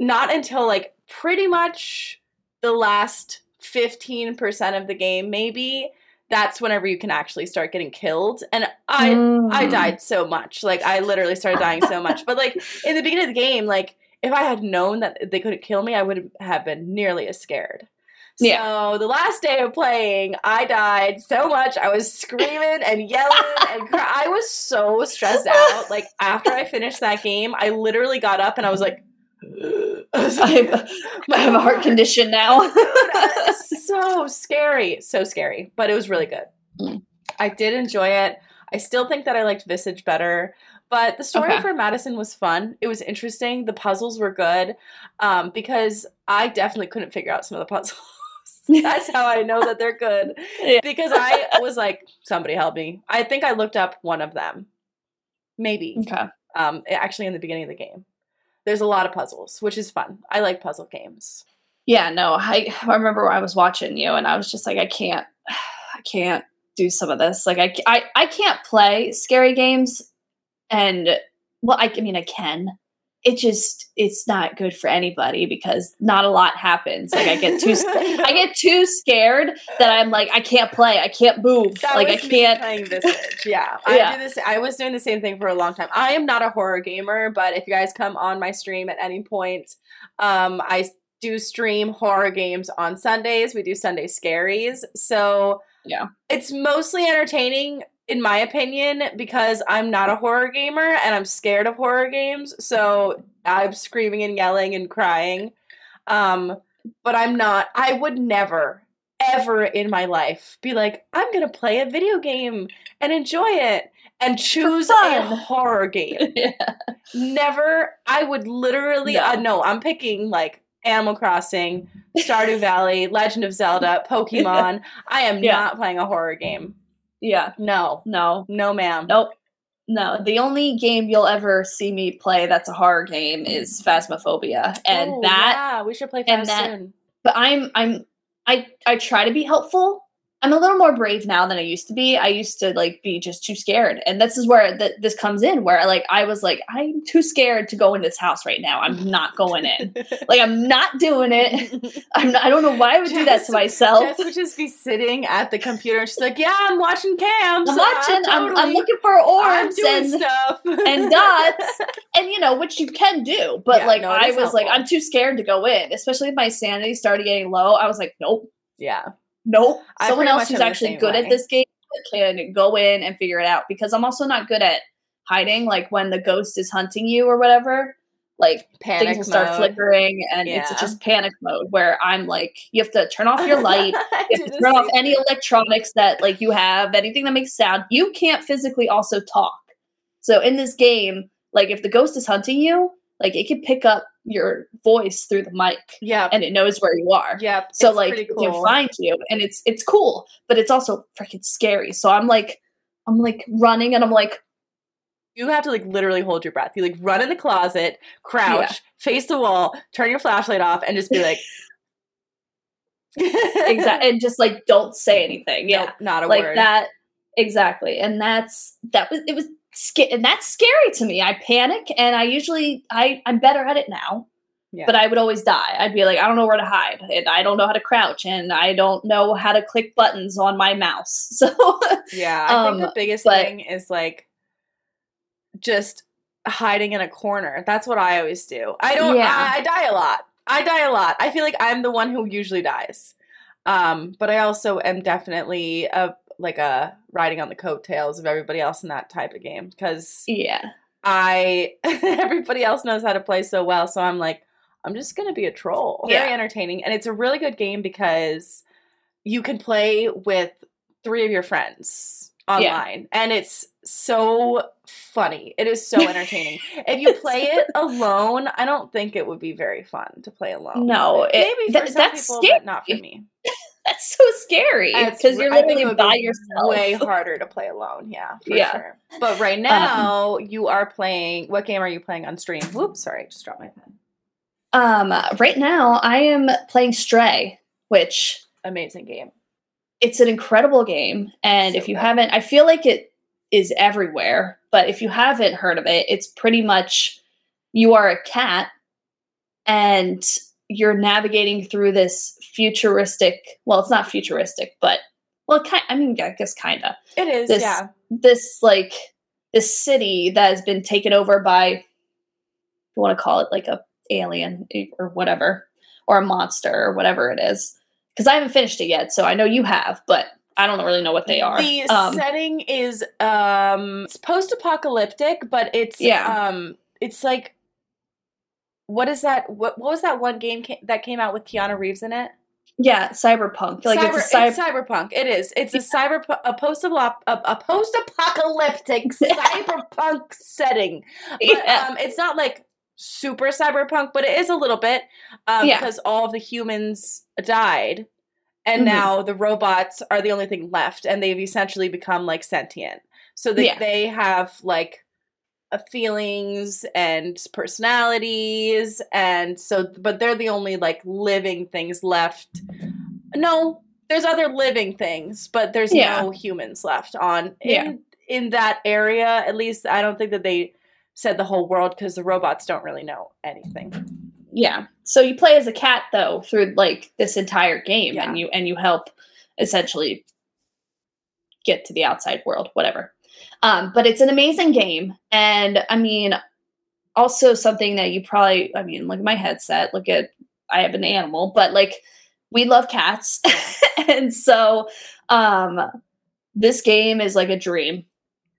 not until, like, pretty much the last 15% of the game, maybe, that's whenever you can actually start getting killed. And I died so much. Like, I literally started dying so much. But, like, in the beginning of the game, like, if I had known that they couldn't kill me, I would have been nearly as scared. So the last day of playing, I died so much. I was screaming and yelling and crying. I was so stressed out. Like, after I finished that game, I literally got up and I was like, I have a heart condition now. So scary. So scary. But it was really good. Mm. I did enjoy it. I still think that I liked Visage better. But the story for Madison was fun. It was interesting. The puzzles were good. Because I definitely couldn't figure out some of the puzzles. That's how I know that they're good. Yeah. Because I was like, somebody help me. I think I looked up one of them. Maybe. Okay. Actually, in the beginning of the game. There's a lot of puzzles, which is fun. I like puzzle games. Yeah, no, I remember when I was watching you and I was just like, I can't do some of this. Like, I can't play scary games and, well, I mean, I can. It just, it's not good for anybody because not a lot happens. Like, I get too scared that I'm like, I can't play. I can't move. That like, was I can't. Me playing Visage. Yeah. I was doing the same thing for a long time. I am not a horror gamer, but if you guys come on my stream at any point, I do stream horror games on Sundays. We do Sunday Scaries. So it's mostly entertaining, in my opinion, because I'm not a horror gamer and I'm scared of horror games, so I'm screaming and yelling and crying. But I'm not, I would never, ever in my life be like, I'm going to play a video game and enjoy it and choose a horror game. Never, I would literally, no, I'm picking like Animal Crossing, Stardew Valley, Legend of Zelda, Pokemon. I am not playing a horror game. Yeah. No, ma'am. Nope. No. The only game you'll ever see me play that's a horror game is Phasmophobia. And we should play Phasmophobia soon. But I try to be helpful. I'm a little more brave now than I used to be. I used to like be just too scared. And this is where this comes in where like I was like, I'm too scared to go in this house right now. I'm not going in. Like I'm not doing it. I don't know why I would do that to myself. Jess would just be sitting at the computer and she's like, yeah, I'm watching cams. I'm looking for orbs and stuff and dots. And you know, which you can do, but I was helpful. Like, I'm too scared to go in, especially if my sanity started getting low. I was like, nope. Yeah. Nope. Someone else who's actually good at this game can go in and figure it out because I'm also not good at hiding. Like when the ghost is hunting you or whatever, like things will start flickering and it's just panic mode where I'm like, you have to turn off your light, you have to turn off any electronics that like you have, anything that makes sound. You can't physically also talk. So in this game, like if the ghost is hunting you, like it can pick up your voice through the mic, and it knows where you are. Yeah, so it's like it can find you, and it's cool, but it's also freaking scary. So I'm like running, and I'm like, you have to like literally hold your breath. You like run in the closet, crouch, face the wall, turn your flashlight off, and just be like, exactly, and just like don't say anything. Yeah, nope, not a like word. That exactly, and that was. And that's scary to me. I panic, and I usually I'm better at it now, but I would always die. I'd be like, I don't know where to hide, and I don't know how to crouch, and I don't know how to click buttons on my mouse. So I think the biggest thing is like just hiding in a corner. That's what I always do. I die a lot. I feel like I'm the one who usually dies, but I also am definitely a riding on the coattails of everybody else in that type of game because everybody else knows how to play so well, so I'm like, I'm just gonna be a troll. Very entertaining, and it's a really good game because you can play with three of your friends online and it's so funny. It is so entertaining. If you play it alone, I don't think it would be very fun to play alone. No, maybe for some people, but not for me. That's so scary because you're living by yourself. Way harder to play alone, yeah, for sure. But right now you are playing. What game are you playing on stream? Whoops, sorry, just dropped my pen. Right now I am playing Stray, which amazing game. It's an incredible game, and so if you haven't, I feel like it is everywhere. But if you haven't heard of it, it's pretty much you are a cat and you're navigating through this futuristic, well, it's not futuristic, but, well, I guess kind of. It is, yeah. This city that has been taken over by, if you want to call it like a alien or whatever, or a monster or whatever it is. Because I haven't finished it yet, so I know you have, but I don't really know what they are. The setting is, it's post-apocalyptic, but it's, yeah. It's like, what is that? What was that one game that came out with Keanu Reeves in it? Yeah, Cyberpunk. It's Cyberpunk. It is. It's a post-apocalyptic cyberpunk setting. But, it's not like super cyberpunk, but it is a little bit because all of the humans died, and now the robots are the only thing left, and they've essentially become like sentient. So they have like feelings and personalities, and so but they're the only like living things left. No, there's other living things, but there's no humans left on in that area. At least I don't think that they said the whole world, because the robots don't really know anything. Yeah. So you play as a cat though through like this entire game, and you help essentially get to the outside world, whatever. But it's an amazing game. And I mean, also something that you probably, I mean, look at my headset, I have an animal, but like we love cats. And so, this game is like a dream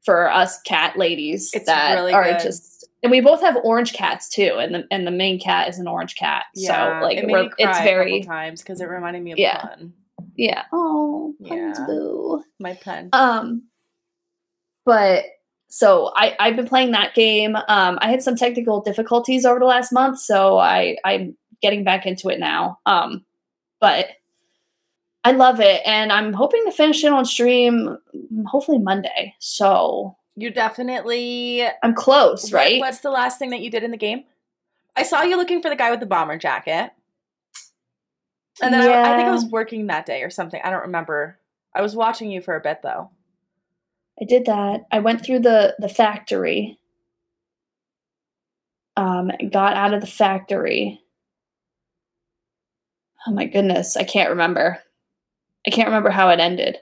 for us cat ladies and we both have orange cats too. And the main cat is an orange cat. Yeah, so like, it's very times because it reminded me of Pun. Yeah. Oh, Pun's boo. My Pun. But so I've been playing that game. I had some technical difficulties over the last month, so I'm getting back into it now. But I love it, and I'm hoping to finish it on stream hopefully Monday. So you definitely I'm close, right? What's the last thing that you did in the game? I saw you looking for the guy with the bomber jacket. And then I think I was working that day or something. I don't remember. I was watching you for a bit though. I did that. I went through the factory. Got out of the factory. Oh my goodness, I can't remember. I can't remember how it ended.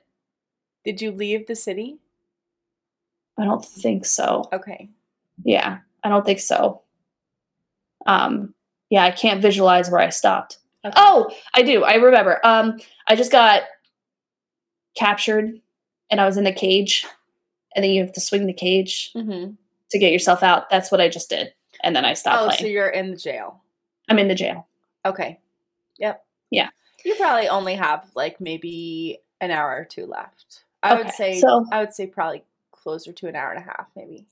Did you leave the city? I don't think so. Okay. Yeah, I don't think so. I can't visualize where I stopped. Okay. Oh, I do. I remember. I just got captured, and I was in the cage. And then you have to swing the cage to get yourself out. That's what I just did. And then I stopped playing. Oh, so you're in the jail. I'm in the jail. Okay. Yep. Yeah. You probably only have like maybe an hour or two left. I would say probably closer to an hour and a half maybe.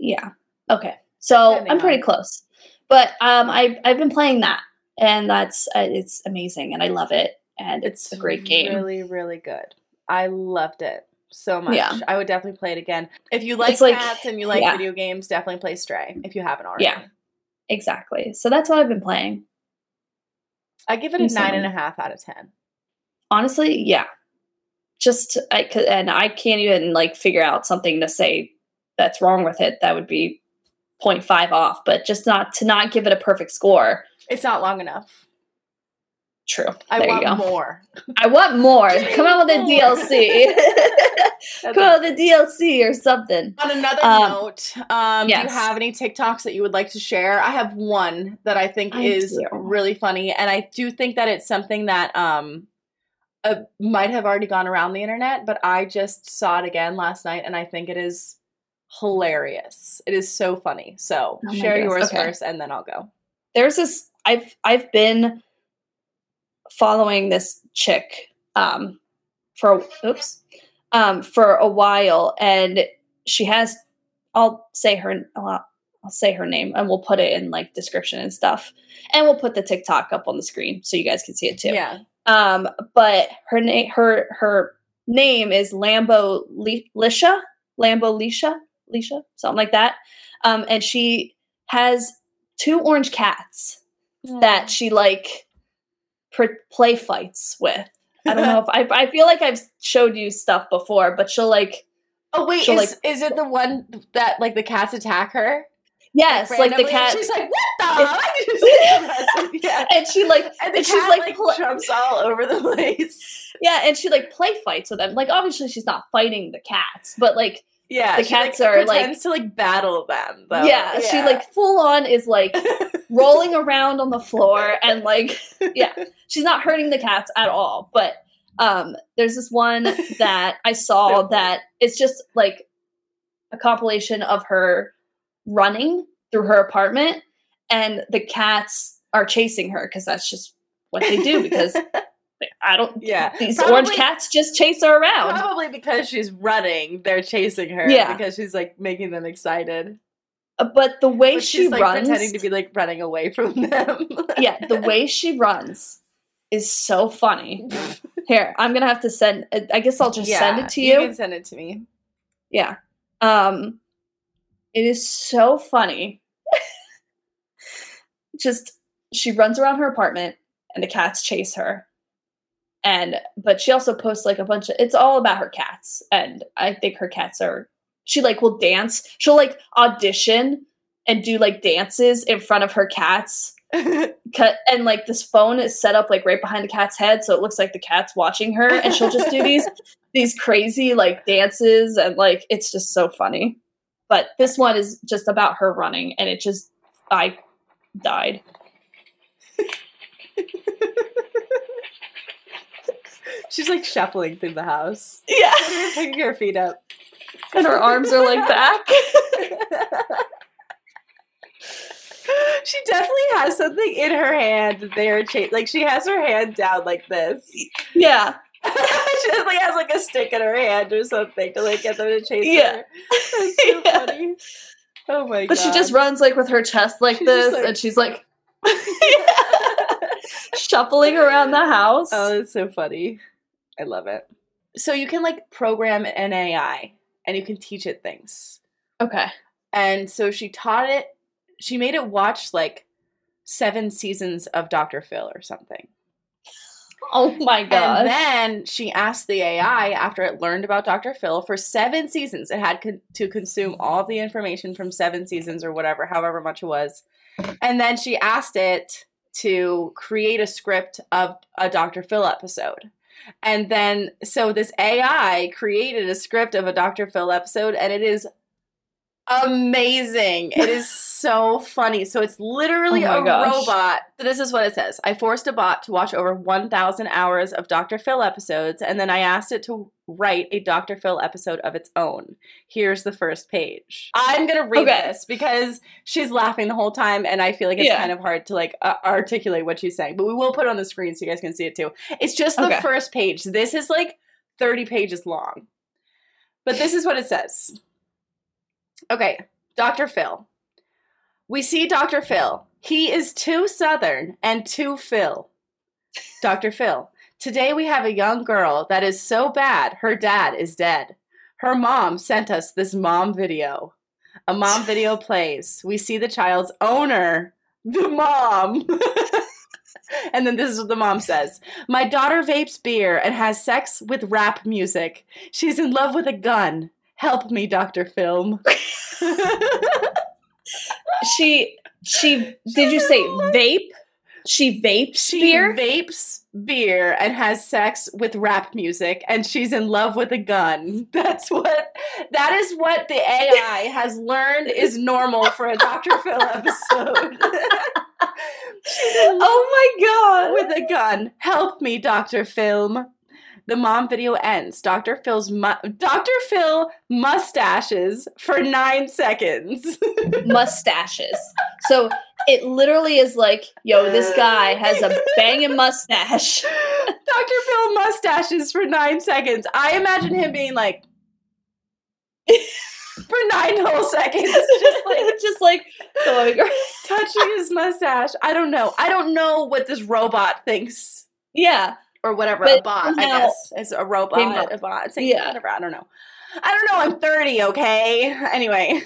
Yeah. Okay. So I'm pretty close. But I've been playing that, and that's it's amazing, and I love it, and it's a great game. Really, really good. I loved it so much. Yeah. I would definitely play it again. If you like cats and you like video games, definitely play Stray if you haven't already. Yeah, exactly. So that's what I've been playing. I give it a 9.5 out of 10. Honestly, yeah. And I can't even like figure out something to say that's wrong with it. That would be 0.5 off, but just not give it a perfect score. It's not long enough. True. I want more. Come out with a DLC. Come out with a DLC or something. On another note, do you have any TikToks that you would like to share? I have one that I think is really funny, and I do think that it's something that might have already gone around the internet, but I just saw it again last night, and I think it is hilarious. It is so funny. So share yours first, and then I'll go. There's this. I've been following this chick for a while, and she has I'll say her name, and we'll put it in like description and stuff, and we'll put the TikTok up on the screen so you guys can see it too. But her name is Lambo Lisha, something like that. And she has two orange cats that she like play fights with. I don't know if I feel like I've showed you stuff before, but she'll like. Oh wait, is it the one that like the cats attack her? Yes, like the cat. She's like, what the? Yeah. And she like, and the cat, she's like jumps all over the place. Yeah, and she like play fights with them. Like obviously she's not fighting the cats, but like yeah, the cats like, are like pretends to like battle them. Though. Yeah, she like full on is like rolling around on the floor and like yeah, she's not hurting the cats at all. But there's this one that I saw that it's just like a compilation of her running through her apartment, and the cats are chasing her because that's just what they do. Because I don't, these probably, orange cats just chase her around. Probably because she's running, they're chasing her. Yeah, because she's like making them excited. But the way she's like, runs, pretending to be like running away from them. Yeah, the way she runs is so funny. Here, I'm gonna have to send. I guess I'll just send it to you. You can send it to me. Yeah. It is so funny. Just, she runs around her apartment and the cats chase her. But she also posts like a bunch of, it's all about her cats. And I think her cats are, she like will dance. She'll like audition and do like dances in front of her cats. And like this phone is set up like right behind the cat's head. So it looks like the cat's watching her, and she'll just do these crazy like dances. And like, it's just so funny. But this one is just about her running, and it just, I died. She's like shuffling through the house. Yeah. Picking her feet up. And her arms are like back. She definitely has something in her hand. Like she has her hand down like this. Yeah. She definitely has like a stick in her hand or something to like get them to chase her. That's so funny. Oh my god! But she just runs like with her chest like and she's like shuffling around the house. Oh, that's so funny! I love it. So you can like program an AI, and you can teach it things. Okay. And so she taught it. She made it watch like 7 seasons of Dr. Phil or something. Oh my god! And then she asked the AI, after it learned about Dr. Phil for 7 seasons, it had to consume all the information from 7 seasons or whatever, however much it was. And then she asked it to create a script of a Dr. Phil episode. And then, so this AI created a script of a Dr. Phil episode, and it is amazing. It is so funny. So it's literally robot. So this is what it says. I forced a bot to watch over 1,000 hours of Dr. Phil episodes, and then I asked it to write a Dr. Phil episode of its own. Here's the first page. I'm going to read this because she's laughing the whole time, and I feel like it's kind of hard to like articulate what she's saying, but we will put it on the screen so you guys can see it too. It's just the first page. This is like 30 pages long. But this is what it says. Okay, Dr. Phil. We see Dr. Phil. He is too Southern and too Phil. Dr. Phil. Today we have a young girl that is so bad her dad is dead. Her mom sent us this mom video. A mom video plays. We see the child's owner, the mom. And then this is what the mom says. My daughter vapes beer and has sex with rap music. She's in love with a gun. Help me, Dr. Phil. Did you say vape? She vapes beer and has sex with rap music, and she's in love with a gun. That is what the AI has learned is normal for a Dr. Phil episode. She's in love with a gun. Help me, Dr. Phil. The mom video ends. Dr. Phil mustaches for 9 seconds. Mustaches. So it literally is like, yo, this guy has a banging mustache. Dr. Phil mustaches for 9 seconds. I imagine him being like, for 9 whole seconds. Just like going, touching his mustache. I don't know what this robot thinks. Yeah. or whatever, but a bot, I guess, as a robot, a bot, yeah, whatever. I don't know. I'm 30, okay. Anyway,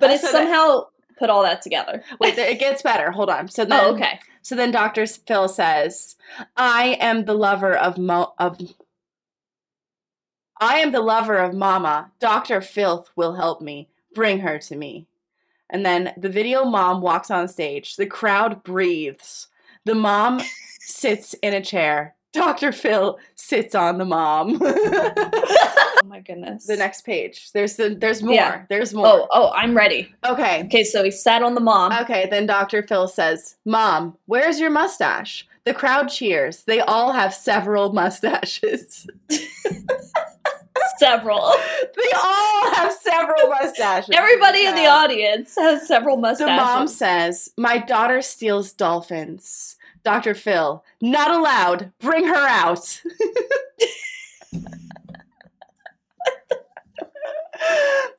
but it somehow put all that together. Wait, it gets better. Hold on. So then, okay. So then, Dr. Phil says, "I am the lover of Mama. Dr. Phil will help me. Bring her to me." And then the video mom walks on stage. The crowd breathes. The mom sits in a chair. Dr. Phil sits on the mom. Oh my goodness. The next page. There's more. Yeah. There's more. Oh, I'm ready. Okay. Okay, so he sat on the mom. Okay, then Dr. Phil says, "Mom, where's your mustache?" The crowd cheers. They all have several mustaches. Several. They all have several mustaches. Everybody in the audience has several mustaches. The mom says, "My daughter steals dolphins. Dr. Phil, not allowed. Bring her out."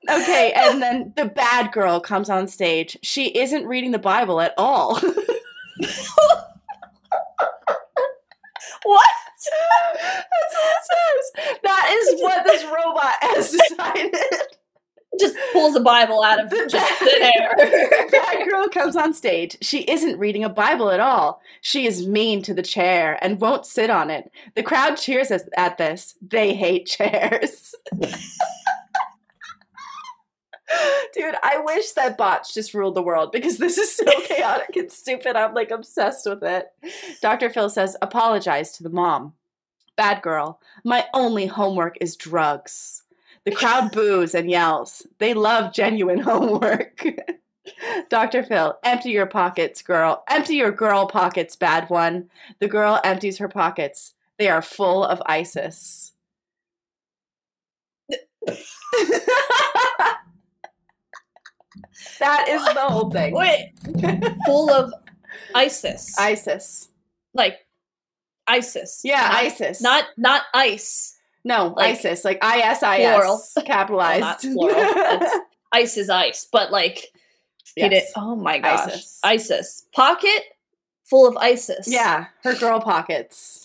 Okay, and then the bad girl comes on stage. She isn't reading the Bible at all. What? That's what it says. That is what this robot has decided. Just pulls a Bible out of thin air. That girl comes on stage. She isn't reading a Bible at all. She is mean to the chair and won't sit on it. The crowd cheers at this. They hate chairs. Dude, I wish that bots just ruled the world because this is so chaotic and stupid. I'm like obsessed with it. Dr. Phil says, "Apologize to the mom." Bad girl, "My only homework is drugs." The crowd boos and yells. They love genuine homework. Dr. Phil, "Empty your pockets, girl. Empty your girl pockets, bad one." The girl empties her pockets. They are full of ISIS. That is the whole thing. Wait. Full of ISIS. ISIS. Like ISIS. Yeah, not, ISIS. Not ice. No, like, ISIS. Like ISIS. Plural. Capitalized. Well, not plural. It's, ice is ice, but like. Yes. It, oh my gosh. ISIS. Pocket full of ISIS. Yeah, her girl pockets.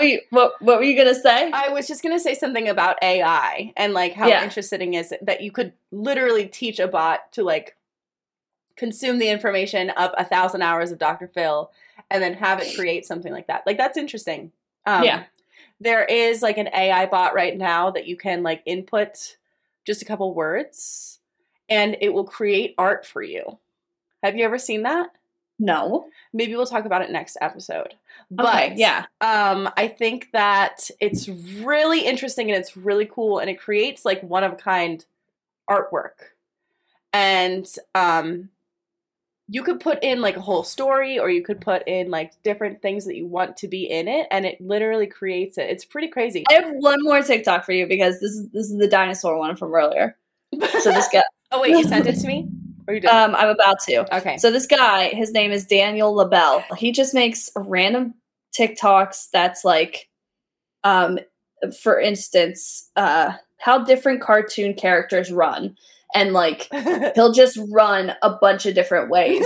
Wait, what were you gonna say? I was just gonna say something about AI and like how interesting is it that you could literally teach a bot to like consume the information of 1,000 hours of Dr. Phil and then have it create something like that. Like that's interesting. There is like an AI bot right now that you can like input just a couple words and it will create art for you. Have you ever seen that? No. Maybe we'll talk about it next episode. But I think that it's really interesting and it's really cool and it creates like one of a kind artwork. And you could put in like a whole story or you could put in like different things that you want to be in it and it literally creates it. It's pretty crazy. I have one more TikTok for you because this is the dinosaur one from earlier. So this guy. Oh wait, you sent it to me? I'm about to. Okay. So this guy, his name is Daniel LaBelle. He just makes random TikToks that's like, for instance, how different cartoon characters run. And like, he'll just run a bunch of different ways.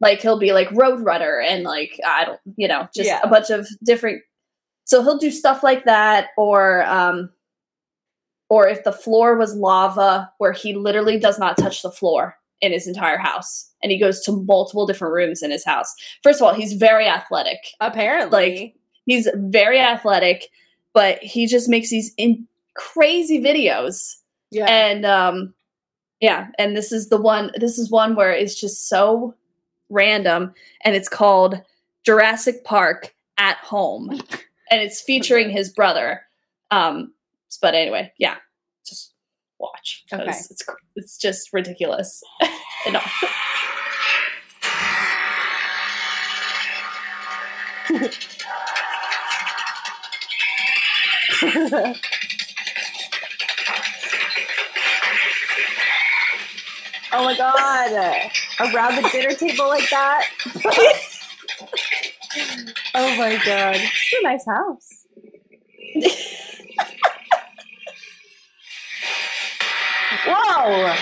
Like he'll be like Roadrunner and like, a bunch of different. So he'll do stuff like that or if the floor was lava where he literally does not touch the floor in his entire house. And he goes to multiple different rooms in his house. First of all, he's very athletic. Apparently. Like, he's very athletic, but he just makes these crazy videos. Yeah. And, and this is one where it's just so random. And it's called Jurassic Park at Home. And it's featuring his brother. But anyway, just watch. Okay. It's just ridiculous. Oh my god! Around the dinner table like that. Oh my god! It's a nice house. Whoa!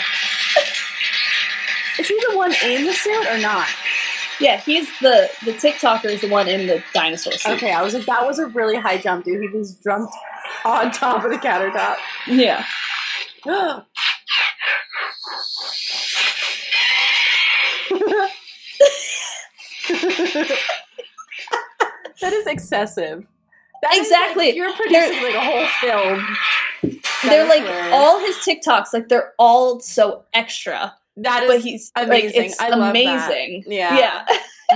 Is he the one in the suit or not? Yeah, he's the TikToker is the one in the dinosaur suit. Okay, I was like, that was a really high jump, dude. He just jumped on top of the countertop. Yeah. That is excessive. That exactly. Is like, you're producing like a whole film. They're like, hilarious. All his TikToks, like they're all so extra. That is but he's, amazing. Like, it's I love amazing. That. Yeah. Yeah.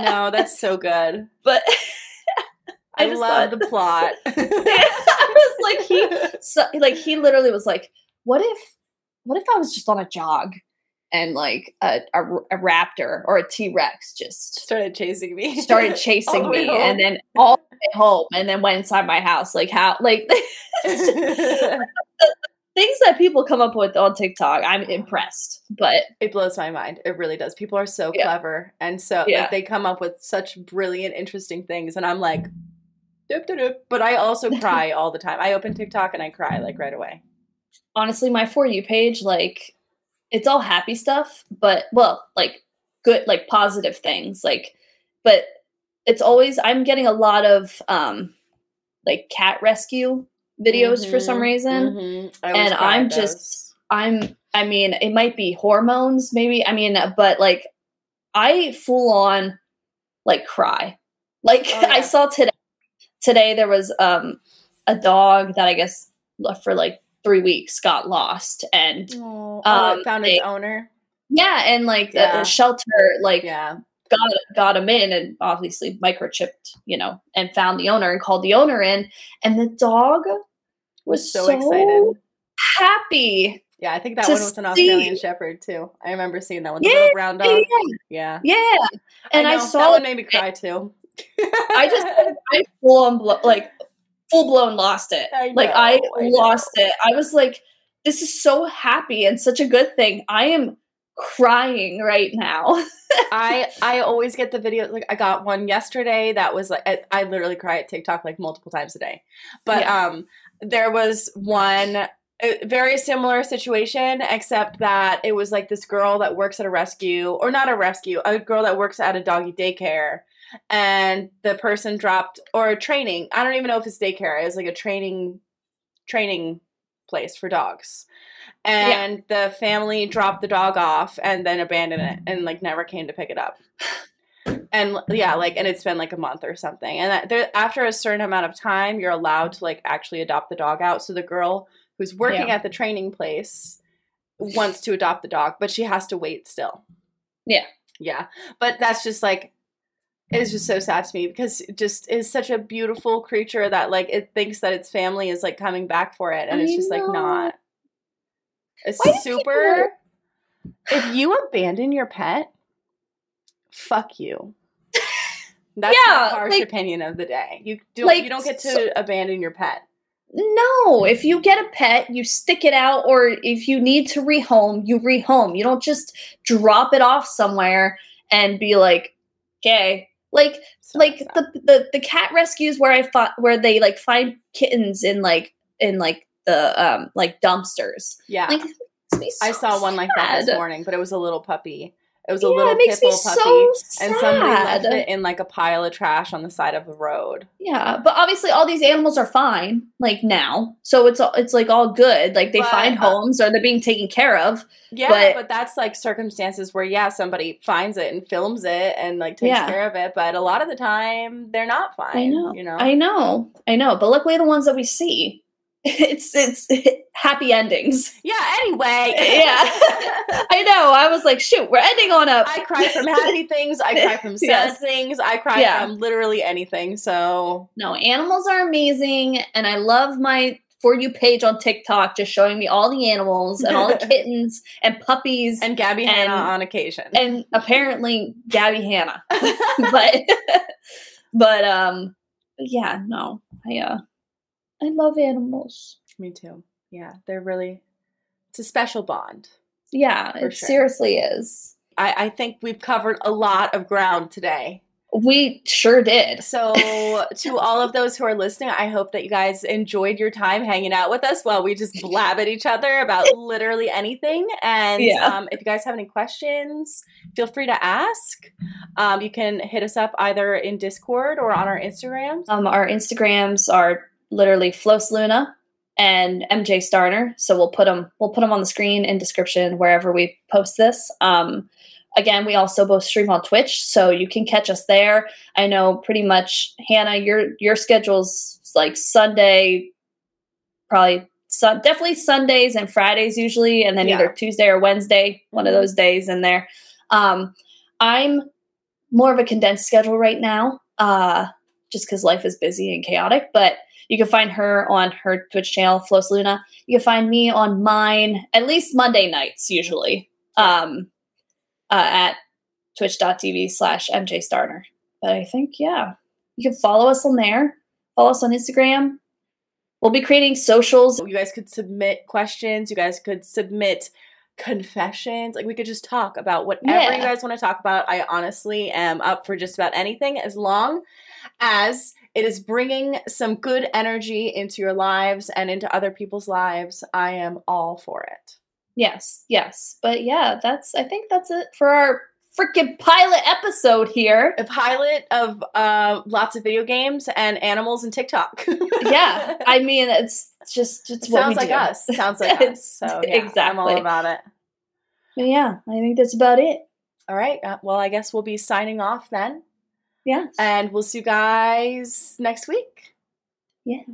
No, that's so good. But I love the plot. I was like, he literally was like, what if I was just on a jog and like a raptor or a T-Rex just started chasing me and then all the way home and then went inside my house. Like how, like things that people come up with on TikTok, I'm impressed. But it blows my mind. It really does. People are so clever. And so like, they come up with such brilliant, interesting things. And I'm like, doop, doop, doop. But I also cry all the time. I open TikTok and I cry like right away. Honestly, my For You page, like it's all happy stuff, but well, like good, like positive things. Like, but it's always, I'm getting a lot of like cat rescue videos for some reason, and I'm just I mean, it might be hormones, maybe. I mean, but like I full on like cry. Like I saw today there was a dog that I guess for like 3 weeks got lost, and it found its owner. Yeah, and like the shelter, like got him in and obviously microchipped, you know, and found the owner and called the owner in, and the dog was so excited, happy. Yeah, I think that one was an Australian Shepherd too. I remember seeing that one. The little brown dog. Yeah. Yeah. And I saw that one made me cry too. I full blown lost it. I lost it. I was like, this is so happy and such a good thing. I am crying right now. I always get the video. Like I got one yesterday that was like I literally cry at TikTok like multiple times a day. But there was one very similar situation, except that it was like this girl that works at a rescue, or not a rescue, a girl that works at a doggy daycare, and the person dropped, or a training. I don't even know if it's daycare. It was like a training place for dogs. And the family dropped the dog off and then abandoned it and like never came to pick it up. And and it's been like a month or something. And that after a certain amount of time, you're allowed to like actually adopt the dog out. So the girl who's working at the training place wants to adopt the dog, but she has to wait still. Yeah. Yeah. But that's just like, it's just so sad to me, because it just is such a beautiful creature that like it thinks that its family is like coming back for it. And it's just like not. It's super. If you abandon your pet, fuck you. That's my harsh opinion of the day. You don't get to abandon your pet. No, if you get a pet, you stick it out, or if you need to rehome, you rehome. You don't just drop it off somewhere and be like, okay. The cat rescues where where they like find kittens in the dumpsters. Yeah. Like, I saw one like that this morning, but it was a little puppy. It was a little pitbull puppy. So sad. And somebody left it in like a pile of trash on the side of the road. Yeah. But obviously all these animals are fine, like now. So it's like all good. Like they find homes, or they're being taken care of. Yeah, but that's like circumstances where somebody finds it and films it and like takes care of it. But a lot of the time they're not fine. I know. But luckily the ones that we see, it's happy endings. I know. I was like, shoot, we're ending on a I cry from happy things, I cry from sad things, I cry from literally anything. So no, animals are amazing, and I love my For You page on TikTok just showing me all the animals and all the kittens and puppies, and Gabby Hanna on occasion, and apparently Gabby Hanna. I love animals. Me too. Yeah, they're really, it's a special bond. Yeah, it seriously is. I think we've covered a lot of ground today. We sure did. So to all of those who are listening, I hope that you guys enjoyed your time hanging out with us while we just blab at each other about literally anything. And if you guys have any questions, feel free to ask. You can hit us up either in Discord or on our Instagrams. Our Instagrams are literally Flos Luna and MJ Starner. So we'll put them on the screen in description wherever we post this. Again, we also both stream on Twitch, so you can catch us there. I know pretty much, Hannah, your schedule's like Sunday, definitely Sundays and Fridays usually, and then either Tuesday or Wednesday, one of those days in there. I'm more of a condensed schedule right now, just because life is busy and chaotic, but you can find her on her Twitch channel, Flos Luna. You can find me on mine, at least Monday nights usually. At twitch.tv/MJ Starner. But I think, you can follow us on there. Follow us on Instagram. We'll be creating socials. You guys could submit questions. You guys could submit confessions. Like, we could just talk about whatever you guys want to talk about. I honestly am up for just about anything as long as it is bringing some good energy into your lives and into other people's lives. I am all for it. Yes. But I think that's it for our freaking pilot episode here. A pilot of lots of video games and animals and TikTok. I mean, it's what we do. Sounds like us. So, exactly. I'm all about it. But I think that's about it. All right. Well, I guess we'll be signing off then. Yes. And we'll see you guys next week. Yeah.